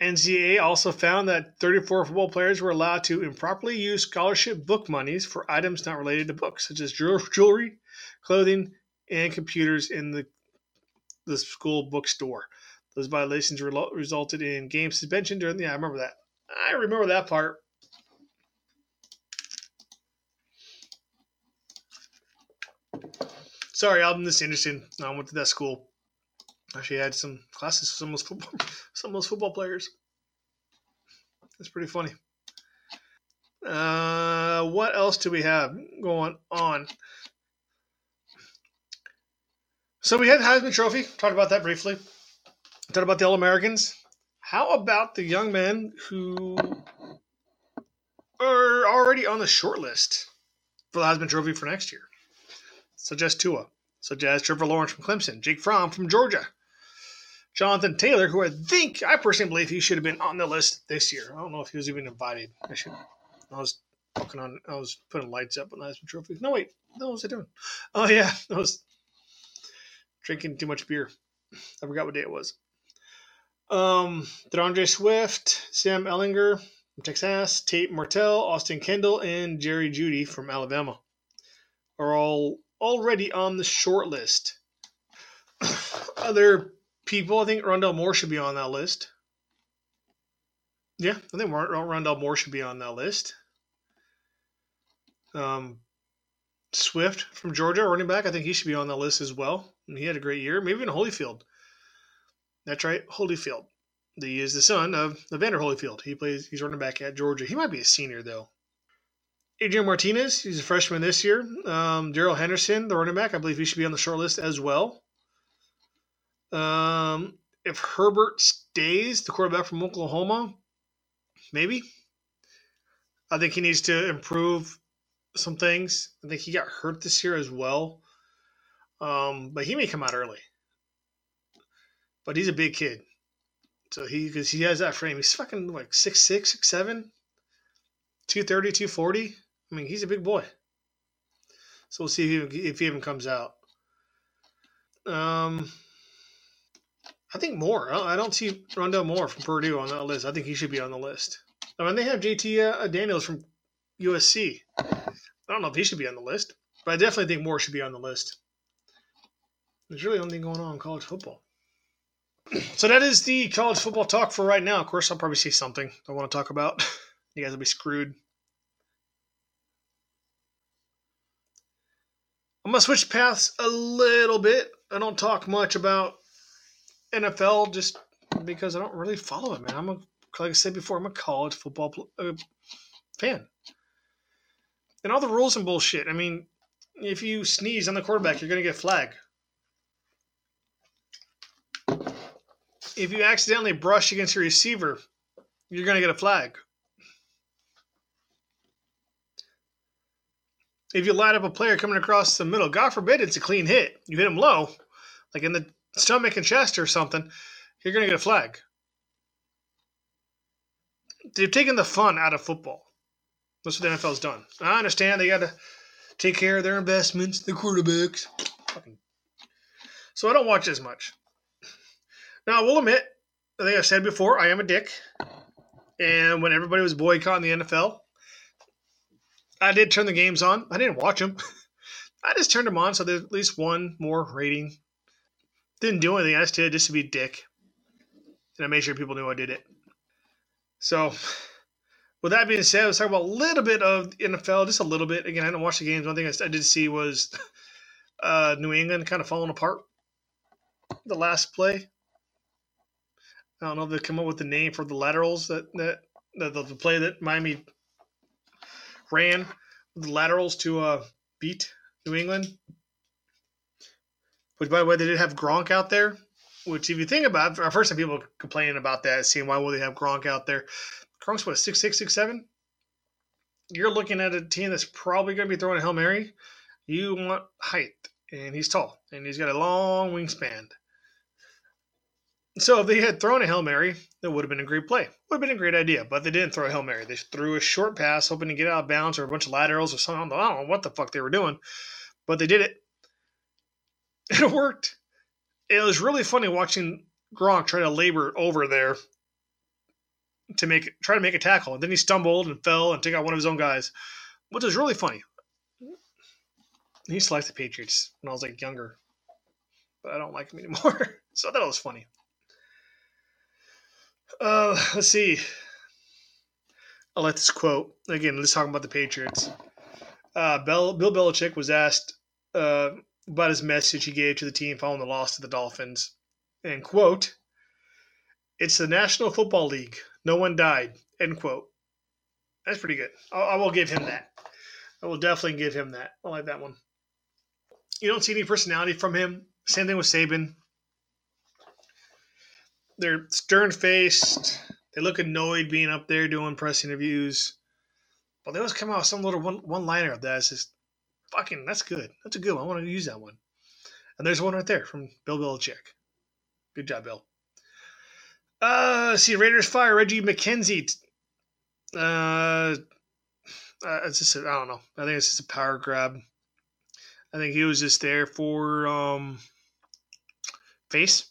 N C A A also found that thirty-four football players were allowed to improperly use scholarship book monies for items not related to books, such as jewelry, clothing, and computers in the, the school bookstore. Those violations re- resulted in game suspension during the... Yeah, I remember that. I remember that part. Sorry, Alden, this is Anderson. I went to that school. Actually, I had some classes with some of those football, some of those football players. That's pretty funny. Uh, what else do we have going on? So we had the Heisman Trophy. Talked about that briefly. Talked about the All-Americans. How about the young men who are already on the short list for the Heisman Trophy for next year? Such as Tua. Such as Trevor Lawrence from Clemson. Jake Fromm from Georgia. Jonathan Taylor, who I think, I personally believe he should have been on the list this year. I don't know if he was even invited. I should. I was fucking on. I was putting lights up on the Heisman Trophy. No, wait. What was I doing? Oh, yeah. I was drinking too much beer. I forgot what day it was. Um, DeAndre Swift, Sam Ehlinger from Texas, Tate Martell, Austin Kendall, and Jerry Jeudy from Alabama are all already on the short list. Other people, I think Rondale Moore should be on that list. Yeah, I think Rondale Moore should be on that list. Um, Swift from Georgia, running back, I think he should be on that list as well. And he had a great year. Maybe even Holyfield. That's right, Holyfield. He is the son of Evander Holyfield. He plays. He's running back at Georgia. He might be a senior, though. Adrian Martinez, he's a freshman this year. Um, Daryl Henderson, the running back, I believe he should be on the short list as well. Um, if Herbert stays, the quarterback from Oklahoma, maybe. I think he needs to improve some things. I think he got hurt this year as well. Um, but he may come out early. But he's a big kid. So he, because he has that frame. He's fucking like six six, six seven, two thirty, two forty. I mean, he's a big boy. So we'll see if he, if he even comes out. Um, I think Moore. I don't see Rondale Moore from Purdue on that list. I think he should be on the list. I mean, they have J T uh, Daniels from U S C. I don't know if he should be on the list, but I definitely think Moore should be on the list. There's really nothing going on in college football. So that is the college football talk for right now. Of course, I'll probably see something I want to talk about. You guys will be screwed. I'm going to switch paths a little bit. I don't talk much about N F L just because I don't really follow it, man. I'm a, like I said before, I'm a college football uh, fan. And all the rules and bullshit. I mean, if you sneeze on the quarterback, you're going to get flagged. If you accidentally brush against your receiver, you're going to get a flag. If you light up a player coming across the middle, God forbid it's a clean hit. You hit him low, like in the stomach and chest or something, you're going to get a flag. They've taken the fun out of football. That's what the N F L's done. I understand they got to take care of their investments, the quarterbacks. So I don't watch as much. Now, I will admit, I think I've said before, I am a dick. And when everybody was boycotting the N F L, I did turn the games on. I didn't watch them. I just turned them on so there's at least one more rating. Didn't do anything. I just did it just to be a dick. And I made sure people knew I did it. So, with that being said, let's talk about a little bit of the N F L, just a little bit. Again, I didn't watch the games. One thing I did see was uh, New England kind of falling apart. The last play. I don't know if they come up with the name for the laterals that, that, that the, the play that Miami ran the laterals to uh, beat New England. Which, by the way, they did have Gronk out there. Which, if you think about it, I've heard some people complaining about that, seeing why would they have Gronk out there. Gronk's what, six six, six seven? You're looking at a team that's probably going to be throwing a Hail Mary. You want height, and he's tall, and he's got a long wingspan. So if they had thrown a Hail Mary, that would have been a great play. Would have been a great idea, but they didn't throw a Hail Mary. They threw a short pass, hoping to get out of bounds or a bunch of laterals or something. I don't know what the fuck they were doing, but they did it. And it worked. It was really funny watching Gronk try to labor over there to make try to make a tackle. And then he stumbled and fell and took out one of his own guys, which was really funny. He used to like the Patriots when I was like younger, but I don't like him anymore. So I thought it was funny. Uh, let's see. I'll let this quote. Again, let's talk about the Patriots. Uh, Bill, Bill Belichick was asked uh, about his message he gave to the team following the loss to the Dolphins. And quote, "It's the National Football League. No one died." End quote. That's pretty good. I, I will give him that. I will definitely give him that. I like that one. You don't see any personality from him. Same thing with Saban. They're stern-faced. They look annoyed being up there doing press interviews. But they always come out with some little one, one-liner that's just fucking, that's good. That's a good one. I want to use that one. And there's one right there from Bill Belichick. Good job, Bill. Uh, see, Raiders fire Reggie McKenzie. Uh, uh, it's just, a, I don't know. I think it's just a power grab. I think he was just there for um, face.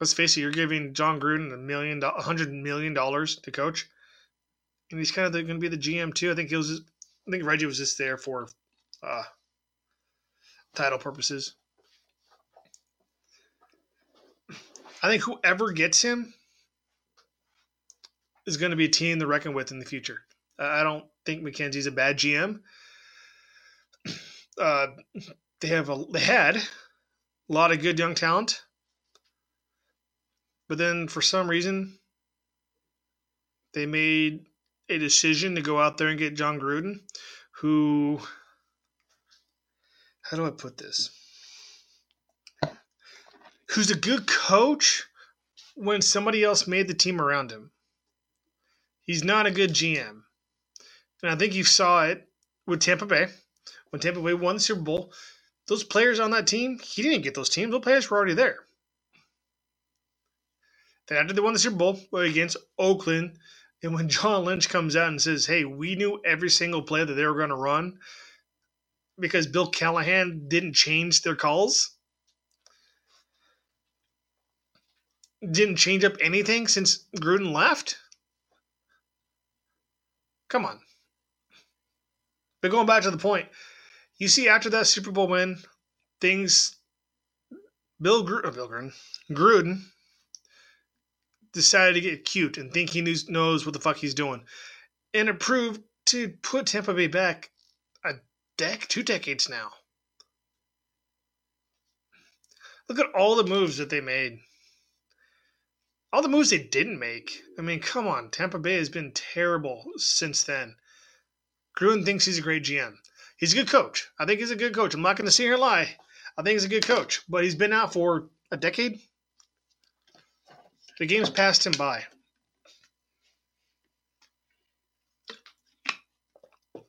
Let's face it, you're giving John Gruden a million, a hundred million dollars to coach, and he's kind of going to be the G M too. I think he was. Just, I think Reggie was just there for uh, title purposes. I think whoever gets him is going to be a team to reckon with in the future. Uh, I don't think McKenzie's a bad G M. Uh, they have a they had a lot of good young talent. But then for some reason, they made a decision to go out there and get John Gruden, who, how do I put this? Who's a good coach when somebody else made the team around him. He's not a good G M. And I think you saw it with Tampa Bay. When Tampa Bay won the Super Bowl, those players on that team, he didn't get those teams. Those players were already there. Then after they won the Super Bowl against Oakland, and when John Lynch comes out and says, hey, we knew every single play that they were going to run because Bill Callahan didn't change their calls, didn't change up anything since Gruden left. Come on. But going back to the point, you see after that Super Bowl win, things Bill, Gr- Bill Gruden, Gruden, decided to get cute and think he knows, knows what the fuck he's doing. And it proved to put Tampa Bay back a deck, two decades now. Look at all the moves that they made. All the moves they didn't make. I mean, come on. Tampa Bay has been terrible since then. Gruden thinks he's a great G M. He's a good coach. I think he's a good coach. I'm not going to sit here and lie. I think he's a good coach. But he's been out for a decade. The game's passed him by.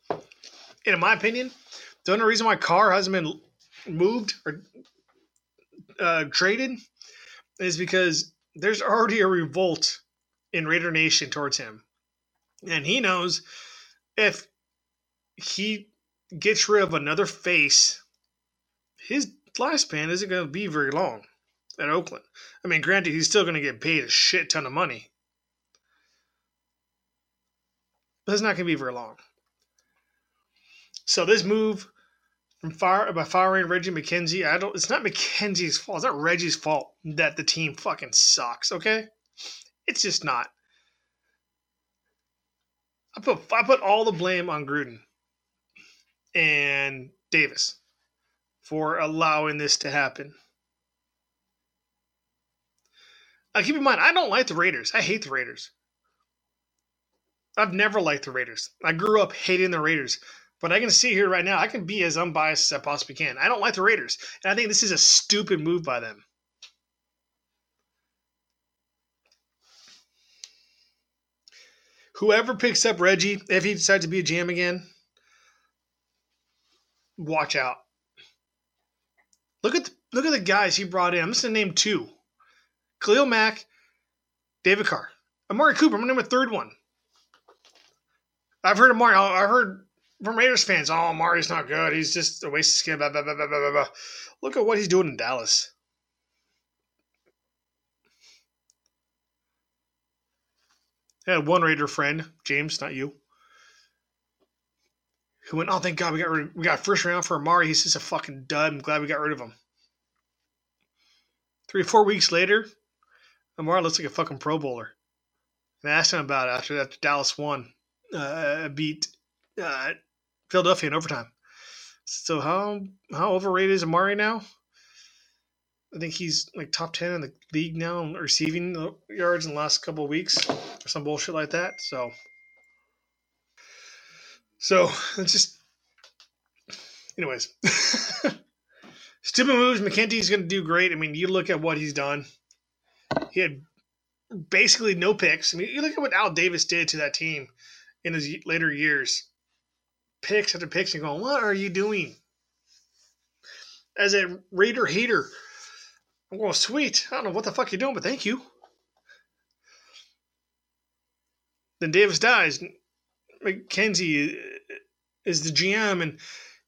And in my opinion, the only reason why Carr hasn't been moved or uh, traded is because there's already a revolt in Raider Nation towards him. And he knows if he gets rid of another face, his lifespan isn't going to be very long. At Oakland. I mean, granted, he's still going to get paid a shit ton of money. But it's not going to be very long. So this move from fire, by firing Reggie McKenzie, I don't. It's not McKenzie's fault. It's not Reggie's fault that the team fucking sucks, okay? It's just not. I put, I put all the blame on Gruden and Davis for allowing this to happen. Now, keep in mind, I don't like the Raiders. I hate the Raiders. I've never liked the Raiders. I grew up hating the Raiders. But I can sit here right now. I can be as unbiased as I possibly can. I don't like the Raiders. And I think this is a stupid move by them. Whoever picks up Reggie, if he decides to be a G M again, watch out. Look at the, look at the guys he brought in. I'm just going to name two. Khalil Mack, David Carr. Amari Cooper, I'm going to name a third one. I've heard Amari. I've heard from Raiders fans, oh, Amari's not good. He's just a waste of skin. Blah, blah, blah, blah, blah, blah. Look at what he's doing in Dallas. I had one Raider friend, James, not you, who went, oh, thank God we got rid of, we got first round for Amari. He's just a fucking dud. I'm glad we got rid of him. Three, four weeks later, Amari looks like a fucking Pro Bowler. And I asked him about it after that Dallas won. Uh, beat uh, Philadelphia in overtime. So how how overrated is Amari now? I think he's like top ten in the league now in receiving yards in the last couple of weeks or some bullshit like that. So so it's just anyways. Stupid moves. McKenty's going to do great. I mean, you look at what he's done. He had basically no picks. I mean, you look at what Al Davis did to that team in his later years. Picks after picks and going, what are you doing? As a Raider hater, I'm going, sweet. I don't know what the fuck you're doing, but thank you. Then Davis dies. McKenzie is the G M, and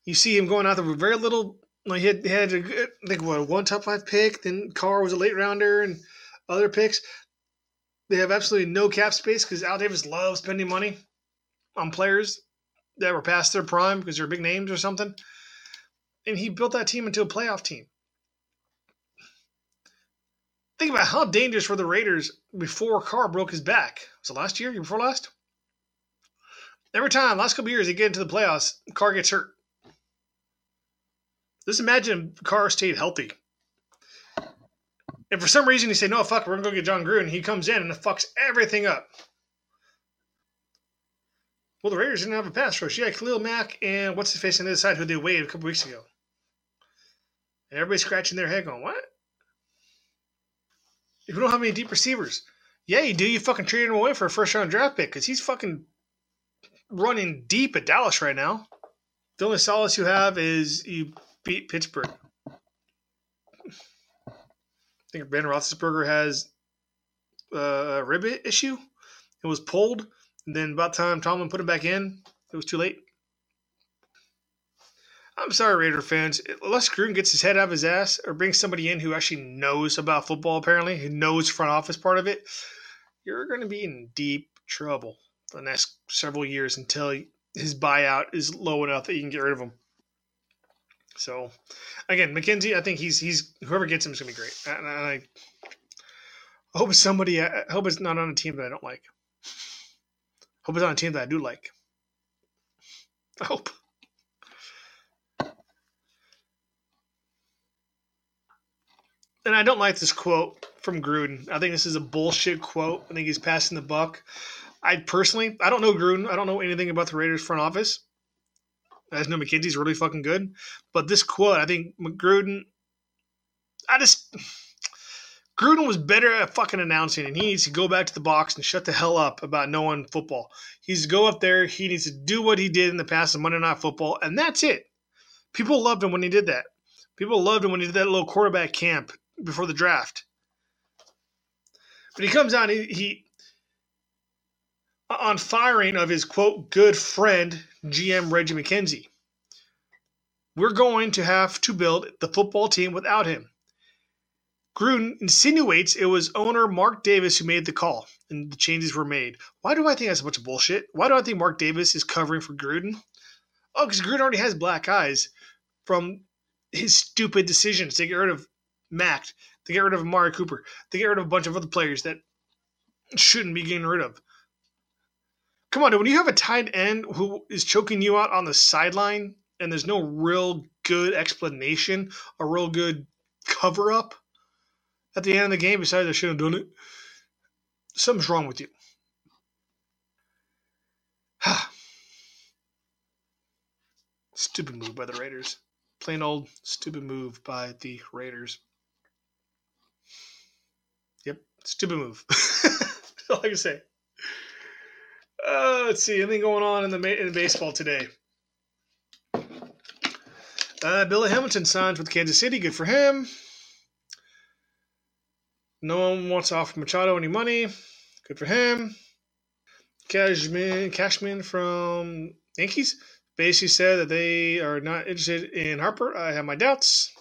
you see him going out there with very little. Like he had, he had a good, I think, what, one top five pick. Then Carr was a late rounder and other picks. They have absolutely no cap space because Al Davis loves spending money on players that were past their prime because they're big names or something. And he built that team into a playoff team. Think about how dangerous were the Raiders before Carr broke his back. Was it last year? Year before last? Every time, last couple of years, they get into the playoffs, Carr gets hurt. Just imagine Carr stayed healthy. And for some reason, he said, no, fuck, we're going to go get John Gruden. He comes in and fucks everything up. Well, the Raiders didn't have a pass rush. Yeah, Khalil Mack and what's-his-face on the other side who they waived a couple weeks ago. And everybody's scratching their head going, what? If we don't have any deep receivers. Yeah, you do. You fucking traded him away for a first-round draft pick because he's fucking running deep at Dallas right now. The only solace you have is you beat Pittsburgh. I think Ben Roethlisberger has a rib issue. It was pulled. And then about the time Tomlin put him back in, it was too late. I'm sorry, Raider fans. Unless Gruden gets his head out of his ass or brings somebody in who actually knows about football, apparently, who knows front office part of it, you're going to be in deep trouble for the next several years until his buyout is low enough that you can get rid of him. So, again, McKenzie, I think he's he's whoever gets him is gonna be great. And I, I hope somebody, I hope it's not on a team that I don't like. Hope it's on a team that I do like. I hope. And I don't like this quote from Gruden. I think this is a bullshit quote. I think he's passing the buck. I personally, I don't know Gruden. I don't know anything about the Raiders front office. I just know McKenzie's really fucking good. But this quote, I think Gruden, I just, Gruden was better at fucking announcing, and he needs to go back to the box and shut the hell up about knowing football. He needs to go up there. He needs to do what he did in the past on Monday Night Football, and that's it. People loved him when he did that. People loved him when he did that little quarterback camp before the draft. But he comes out, he, he on firing of his, quote, good friend, G M Reggie McKenzie. We're going to have to build the football team without him. Gruden insinuates it was owner Mark Davis who made the call and the changes were made. Why do I think that's a bunch of bullshit? Why do I think Mark Davis is covering for Gruden? Oh, because Gruden already has black eyes from his stupid decisions to get rid of Mack, to get rid of Amari Cooper, to get rid of a bunch of other players that shouldn't be getting rid of. Come on, dude, when you have a tight end who is choking you out on the sideline and there's no real good explanation, a real good cover-up at the end of the game besides I shouldn't have done it, something's wrong with you. Stupid move by the Raiders. Plain old stupid move by the Raiders. Yep, stupid move. That's all I can say. Uh, let's see, anything going on in the in baseball today? Uh, Billy Hamilton signs with Kansas City. Good for him. No one wants to offer Machado any money. Good for him. Cashman, Cashman from Yankees basically said that they are not interested in Harper. I have my doubts.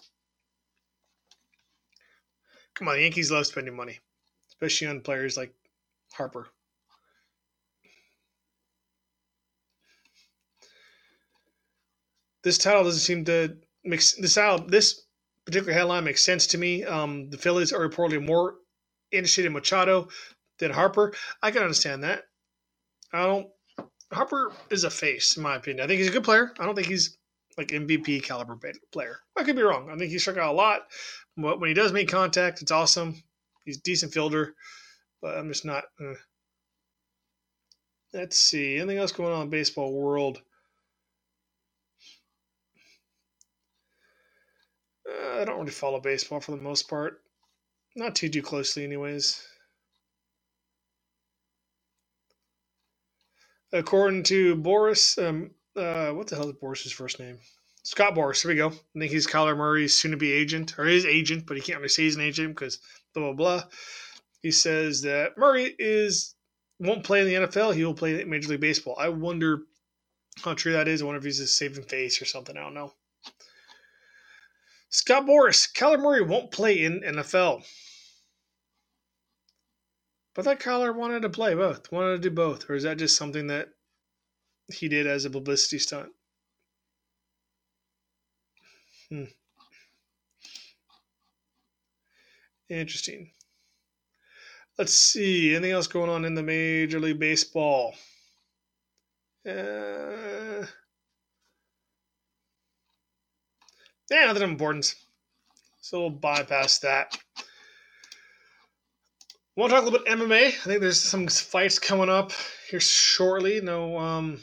Come on, the Yankees love spending money, especially on players like Harper. This title doesn't seem to make this out. This particular headline makes sense to me. Um, the Phillies are reportedly more interested in Machado than Harper. I can understand that. I don't. Harper is a face, in my opinion. I think he's a good player. I don't think he's like M V P caliber player. I could be wrong. I think he struck out a lot. But when he does make contact, it's awesome. He's a decent fielder. But I'm just not. Uh. Let's see. Anything else going on in the baseball world? I don't really follow baseball for the most part. Not too, too closely anyways. According to Boris, um, uh, what the hell is Boris's first name? Scott Boris, here we go. I think he's Kyler Murray's soon-to-be agent, or his agent, but he can't really say he's an agent because blah, blah, blah. He says that Murray is won't play in the N F L. He will play in Major League Baseball. I wonder how true that is. I wonder if he's a saving face or something. I don't know. Scott Boris, Kyler Murray won't play in N F L. But I thought Kyler wanted to play both, wanted to do both. Or is that just something that he did as a publicity stunt? Hmm. Interesting. Let's see. Anything else going on in the Major League Baseball? Uh... Yeah, nothing of importance. So we'll bypass that. We'll talk a little bit M M A. I think there's some fights coming up here shortly. No, um,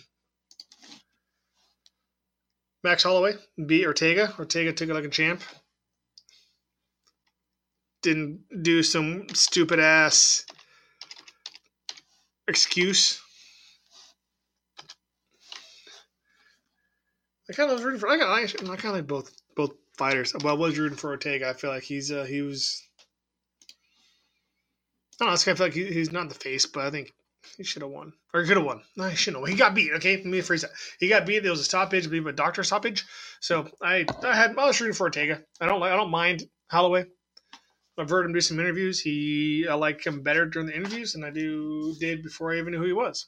Max Holloway beat Ortega. Ortega took it like a champ. Didn't do some stupid ass excuse. I kind of was rooting for. I, got, I, I kind of like both. Both fighters. Well, I was rooting for Ortega. I feel like he's uh, he was. I don't know. I kind of feel like he, he's not the face, but I think he should have won or could have won. No, he shouldn't have. He got beat. Okay, let me rephrase that. He got beat. There was a stoppage, I believe, a doctor stoppage. So I, I had I was rooting for Ortega. I don't like. I don't mind Holloway. I've heard him do some interviews. He I like him better during the interviews than I do did before I even knew who he was.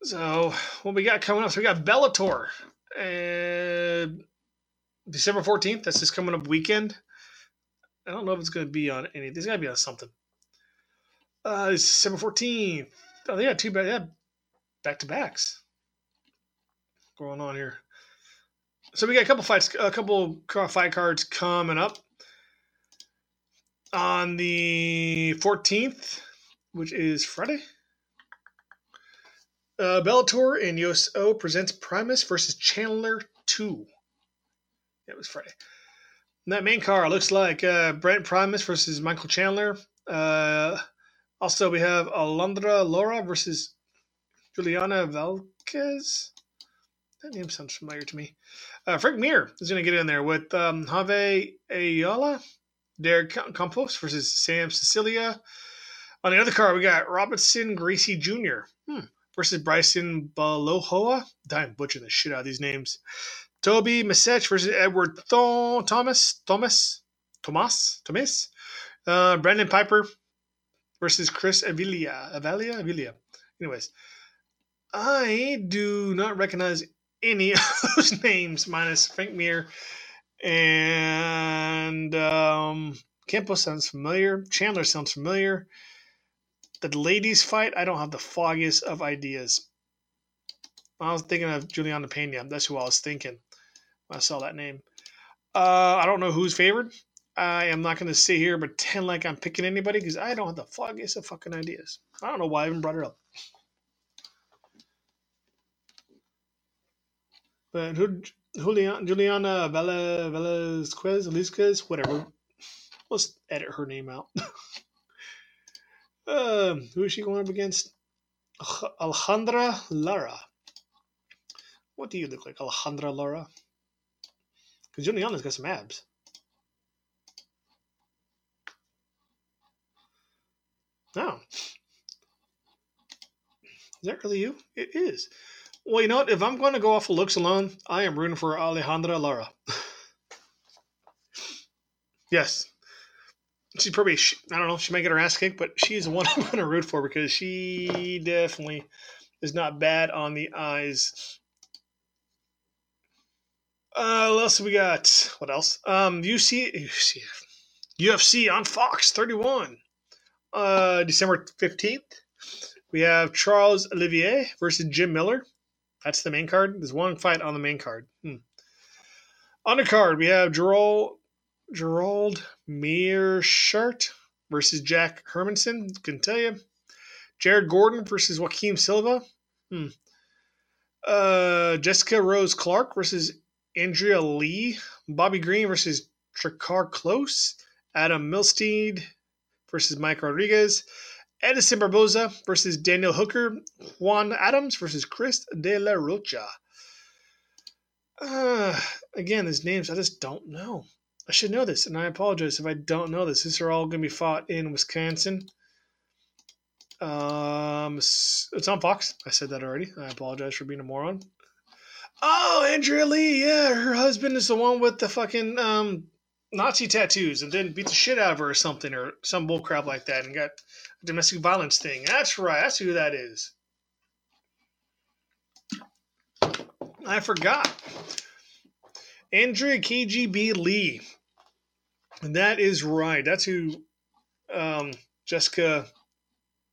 So, what we got coming up? So, we got Bellator. Uh, December fourteenth. That's this coming up weekend. I don't know if it's going to be on anything. It's got to be on something. Uh, it's December fourteenth. Oh, they got two back, they got back-to-backs going on here. So, we got a couple fights, a couple fight cards coming up. On the fourteenth, which is Friday. Uh, Bellator and U S O presents Primus versus Chandler two. That was Friday. And that main card looks like uh, Brent Primus versus Michael Chandler. Uh, also, we have Alondra Laura versus Juliana Velquez. That name sounds familiar to me. Uh, Frank Mir is going to get in there with um, Javier Ayala. Derek Campos versus Sam Cecilia. On the other card, we got Robertson Gracie Junior Hmm. versus Bryson Balohoa. I'm butchering the shit out of these names. Toby Masech versus Edward Th- Thomas. Thomas. Thomas. Thomas. Uh, Brandon Piper versus Chris Avila. Avila? Avila. Anyways. I do not recognize any of those names minus Frank Mir. And um, Campos sounds familiar. Chandler sounds familiar. The ladies fight, I don't have the foggiest of ideas. I was thinking of Juliana Pena. That's who I was thinking when I saw that name. Uh, I don't know who's favored. I am not going to sit here and pretend like I'm picking anybody because I don't have the foggiest of fucking ideas. I don't know why I even brought it up. But who, Juliana, Juliana Velazquez, Velazquez, whatever. Let's edit her name out. Um, who is she going up against? Alejandra Lara. What do you look like, Alejandra Lara? Because Juniano's got some abs. No. Is that really you? It is. Well, you know what? If I'm going to go off of looks alone, I am rooting for Alejandra Lara. Yes. She probably, she, I don't know, she might get her ass kicked, but she's the one I'm going to root for because she definitely is not bad on the eyes. Uh, what else we got? What else? Um, U C, U C, U F C on Fox thirty-one. Uh, December fifteenth. We have Charles Olivier versus Jim Miller. That's the main card. There's one fight on the main card. Hmm. On the card, we have Gerald, Gerald Meerschaert versus Jack Hermanson. Can tell you. Jared Gordon versus Joaquin Silva. Hmm. Uh, Jessica Rose Clark versus Andrea Lee. Bobby Green versus Tricard Close. Adam Milstead versus Mike Rodriguez. Edison Barboza versus Daniel Hooker. Juan Adams versus Chris De La Rocha. Uh, again, these names I just don't know. I should know this, and I apologize if I don't know this. These are all going to be fought in Wisconsin. Um, It's on Fox. I said that already. I apologize for being a moron. Oh, Andrea Lee. Yeah, her husband is the one with the fucking um. Nazi tattoos and then beat the shit out of her or something or some bull crap like that and got a domestic violence thing. That's right. That's who that is. I forgot. Andrea K G B Lee. And that is right. That's who um, Jessica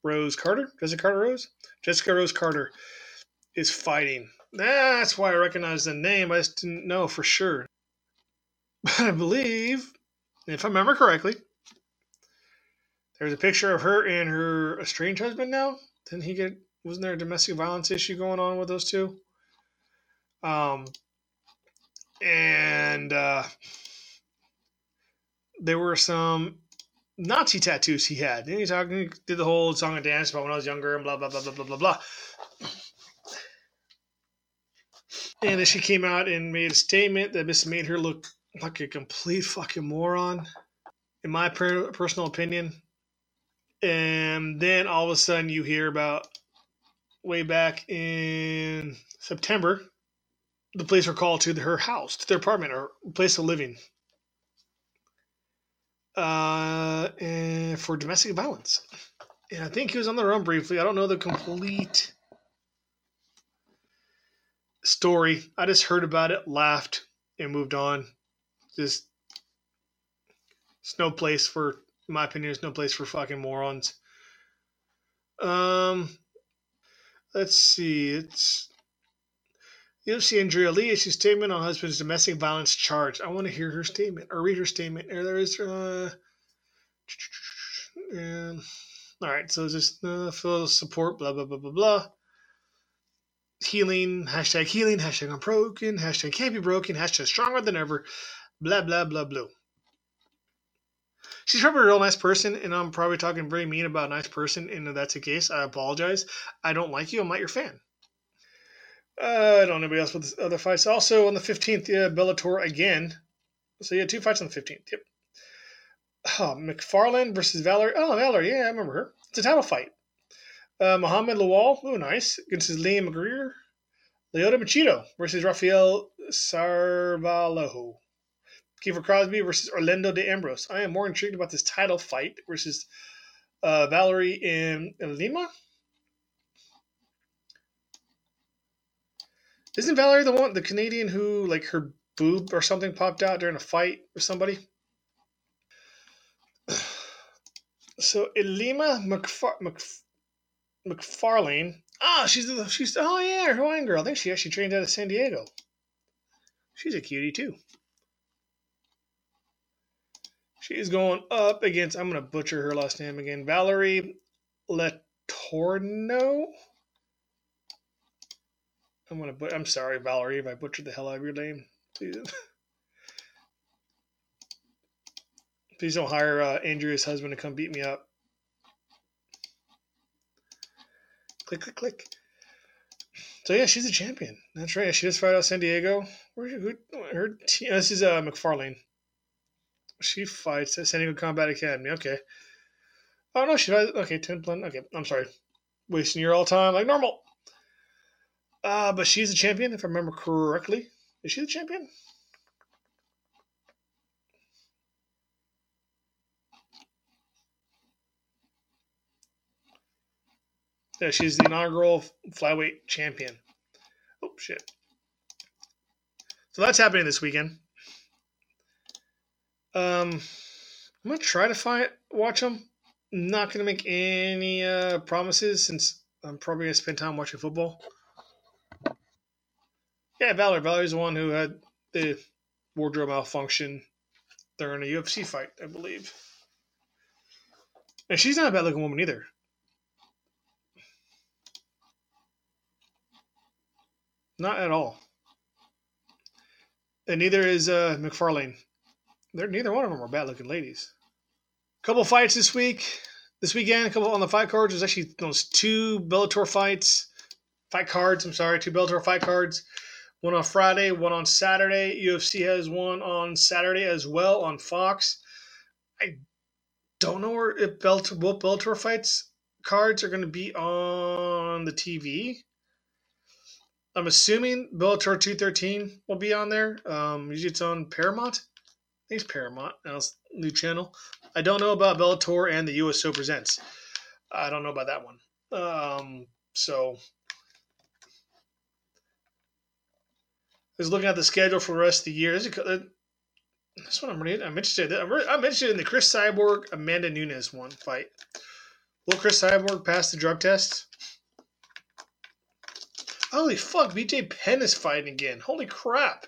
Rose Carter, Jessica Carter Rose? Jessica Rose Carter is fighting. That's why I recognize the name. I just didn't know for sure. But I believe, if I remember correctly, there's a picture of her and her estranged husband now. Didn't he get, wasn't there a domestic violence issue going on with those two? Um, and uh, there were some Nazi tattoos he had. Then he, talked, he did the whole song and dance about when I was younger and blah, blah, blah, blah, blah, blah, blah. And then she came out and made a statement that just made her look like a complete fucking moron, in my per- personal opinion. And then all of a sudden you hear about way back in September, the police were called to her house, to their apartment, or place of living, uh, and for domestic violence. And I think he was on the run briefly. I don't know the complete story. I just heard about it, laughed, and moved on. Just, it's no place for, in my opinion, it's no place for fucking morons. Um, let's see. It's U F C Andrea Lee issues statement on husband's domestic violence charge. I want to hear her statement or read her statement. There is uh, and, all right. So just uh, full support. Blah blah blah blah blah. Healing. Hashtag healing. Hashtag unbroken. Hashtag can't be broken. Hashtag stronger than ever. Blah, blah, blah, blah. She's probably a real nice person, and I'm probably talking very mean about a nice person, and if that's the case, I apologize. I don't like you. I'm not your fan. Uh, I don't know anybody else with other fights. Also, on the fifteenth, yeah, Bellator again. So, yeah, two fights on the fifteenth. Yep. Oh, McFarland versus Valerie. Oh, Valerie. Yeah, I remember her. It's a title fight. Uh, Muhammad Lawal. Oh, nice. Against his Liam McGreer. Leota Machito versus Rafael Sarvaloho. Kiefer Crosby versus Orlando De Ambrose. I am more intrigued about this title fight versus uh, Valerie in, in Lima. Isn't Valerie the one, the Canadian who, like, her boob or something popped out during a fight with somebody? So, Ilima McFar- McF- McFarlane. Ah, oh, she's the, she's, oh yeah, her Hawaiian girl. I think she actually trained out of San Diego. She's a cutie, too. She's going up against, I'm going to butcher her last name again, Valerie Letorno. I'm going to, but I'm sorry, Valerie, if I butchered the hell out of your name. Please, please don't hire uh, Andrea's husband to come beat me up. Click, click, click. So, yeah, she's a champion. That's right. She just fought out San Diego. Where, who, her team, this is uh, McFarlane. She fights at San Diego Combat Academy. Okay. Oh, no, she fights. Okay, ten-plan. Okay, I'm sorry. Wasting your all time like normal. Uh, but she's a champion, if I remember correctly. Is she the champion? Yeah, she's the inaugural flyweight champion. Oh, shit. So that's happening this weekend. Um, I'm going to try to find watch them. I'm not going to make any uh, promises since I'm probably going to spend time watching football. Yeah, Valor. Valor's the one who had the wardrobe malfunction during a U F C fight, I believe. And she's not a bad-looking woman either. Not at all. And neither is uh, McFarlane. They're, neither one of them are bad-looking ladies. A couple fights this week. This weekend, a couple on the fight cards. There's actually those two Bellator fights. Fight cards, I'm sorry. Two Bellator fight cards. One on Friday, one on Saturday. U F C has one on Saturday as well on Fox. I don't know where if Bellator, what Bellator fights cards are going to be on the T V. I'm assuming Bellator two thirteen will be on there. Um, usually it's on Paramount. I think it's Paramount. Now it's a new channel. I don't know about Bellator and the U S O Presents. I don't know about that one. Um, so, I was looking at the schedule for the rest of the year. This, is, uh, this one I'm really I'm interested in. I'm, really, I'm interested in the Chris Cyborg, Amanda Nunes one fight. Will Chris Cyborg pass the drug test? Holy fuck, B J Penn is fighting again. Holy crap.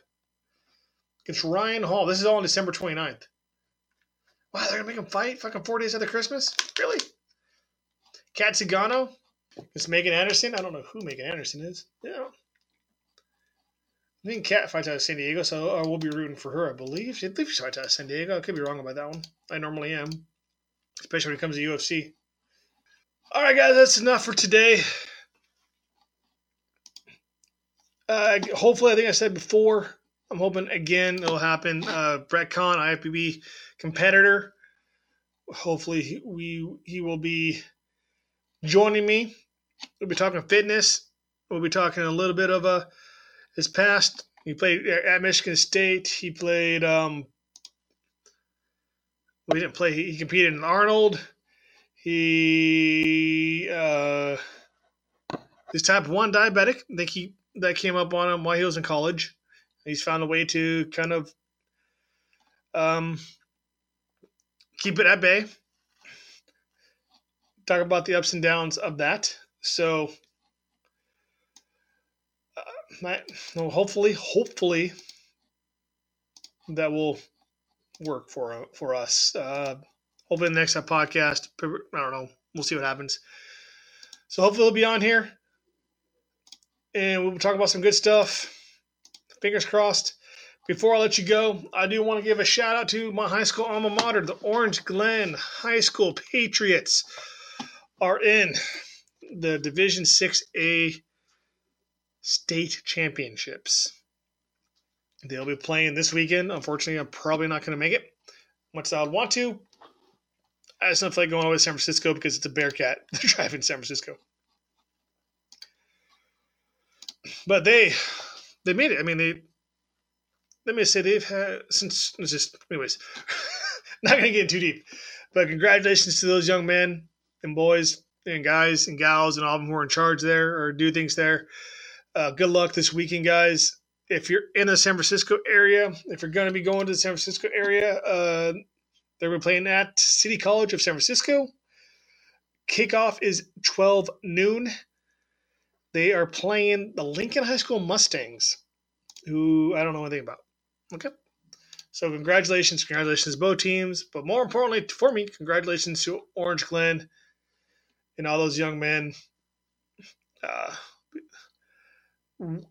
It's Ryan Hall. This is all on December twenty-ninth. Wow, they're going to make him fight fucking four days after Christmas? Really? Kat Zagano? It's Megan Anderson. I don't know who Megan Anderson is. Yeah. I think Kat fights out of San Diego, so we'll be rooting for her, I believe. She fights out of San Diego. I could be wrong about that one. I normally am, especially when it comes to U F C. All right, guys, that's enough for today. Uh, hopefully, I think I said before, I'm hoping again it'll happen. Uh, Brett Kahn, I F B B competitor. Hopefully, he, we, he will be joining me. We'll be talking fitness. We'll be talking a little bit of a, his past. He played at Michigan State. He played, um, well, he didn't play. He, he competed in Arnold. He, uh, he's type one diabetic. I think he, that came up on him while he was in college. He's found a way to kind of um, keep it at bay. Talk about the ups and downs of that. So, uh, my, well, hopefully, hopefully that will work for for us. Uh, hopefully, the next podcast, I don't know. We'll see what happens. So, hopefully, it'll be on here. And we'll talk about some good stuff. Fingers crossed. Before I let you go, I do want to give a shout out to my high school alma mater, the Orange Glen High School Patriots, are in the Division six A State Championships. They'll be playing this weekend. Unfortunately, I'm probably not going to make it. Much as I would want to, I just don't feel like going all the way to San Francisco because it's a Bearcat. They're driving to San Francisco. But they they made it. I mean, they let me say they've had since it's just anyways. Not gonna get too deep. But congratulations to those young men and boys and guys and gals and all of them who are in charge there or do things there. Uh, good luck this weekend, guys. If you're in the San Francisco area, if you're gonna be going to the San Francisco area, uh, they're gonna be playing at City College of San Francisco. Kickoff is twelve noon. They are playing the Lincoln High School Mustangs, who I don't know anything about. Okay. So congratulations. Congratulations to both teams. But more importantly for me, congratulations to Orange Glen and all those young men. Uh,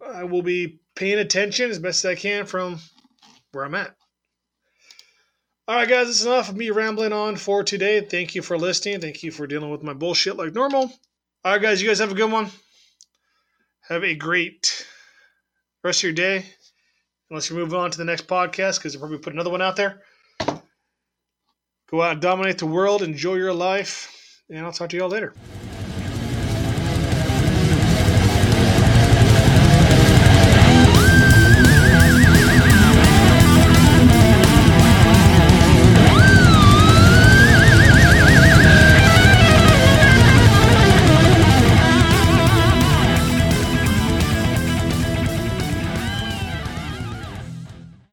I will be paying attention as best as I can from where I'm at. All right, guys. That's enough of me rambling on for today. Thank you for listening. Thank you for dealing with my bullshit like normal. All right, guys. You guys have a good one. Have a great rest of your day, unless you're moving on to the next podcast, because they'll probably put another one out there. Go out and dominate the world. Enjoy your life. And I'll talk to you all later.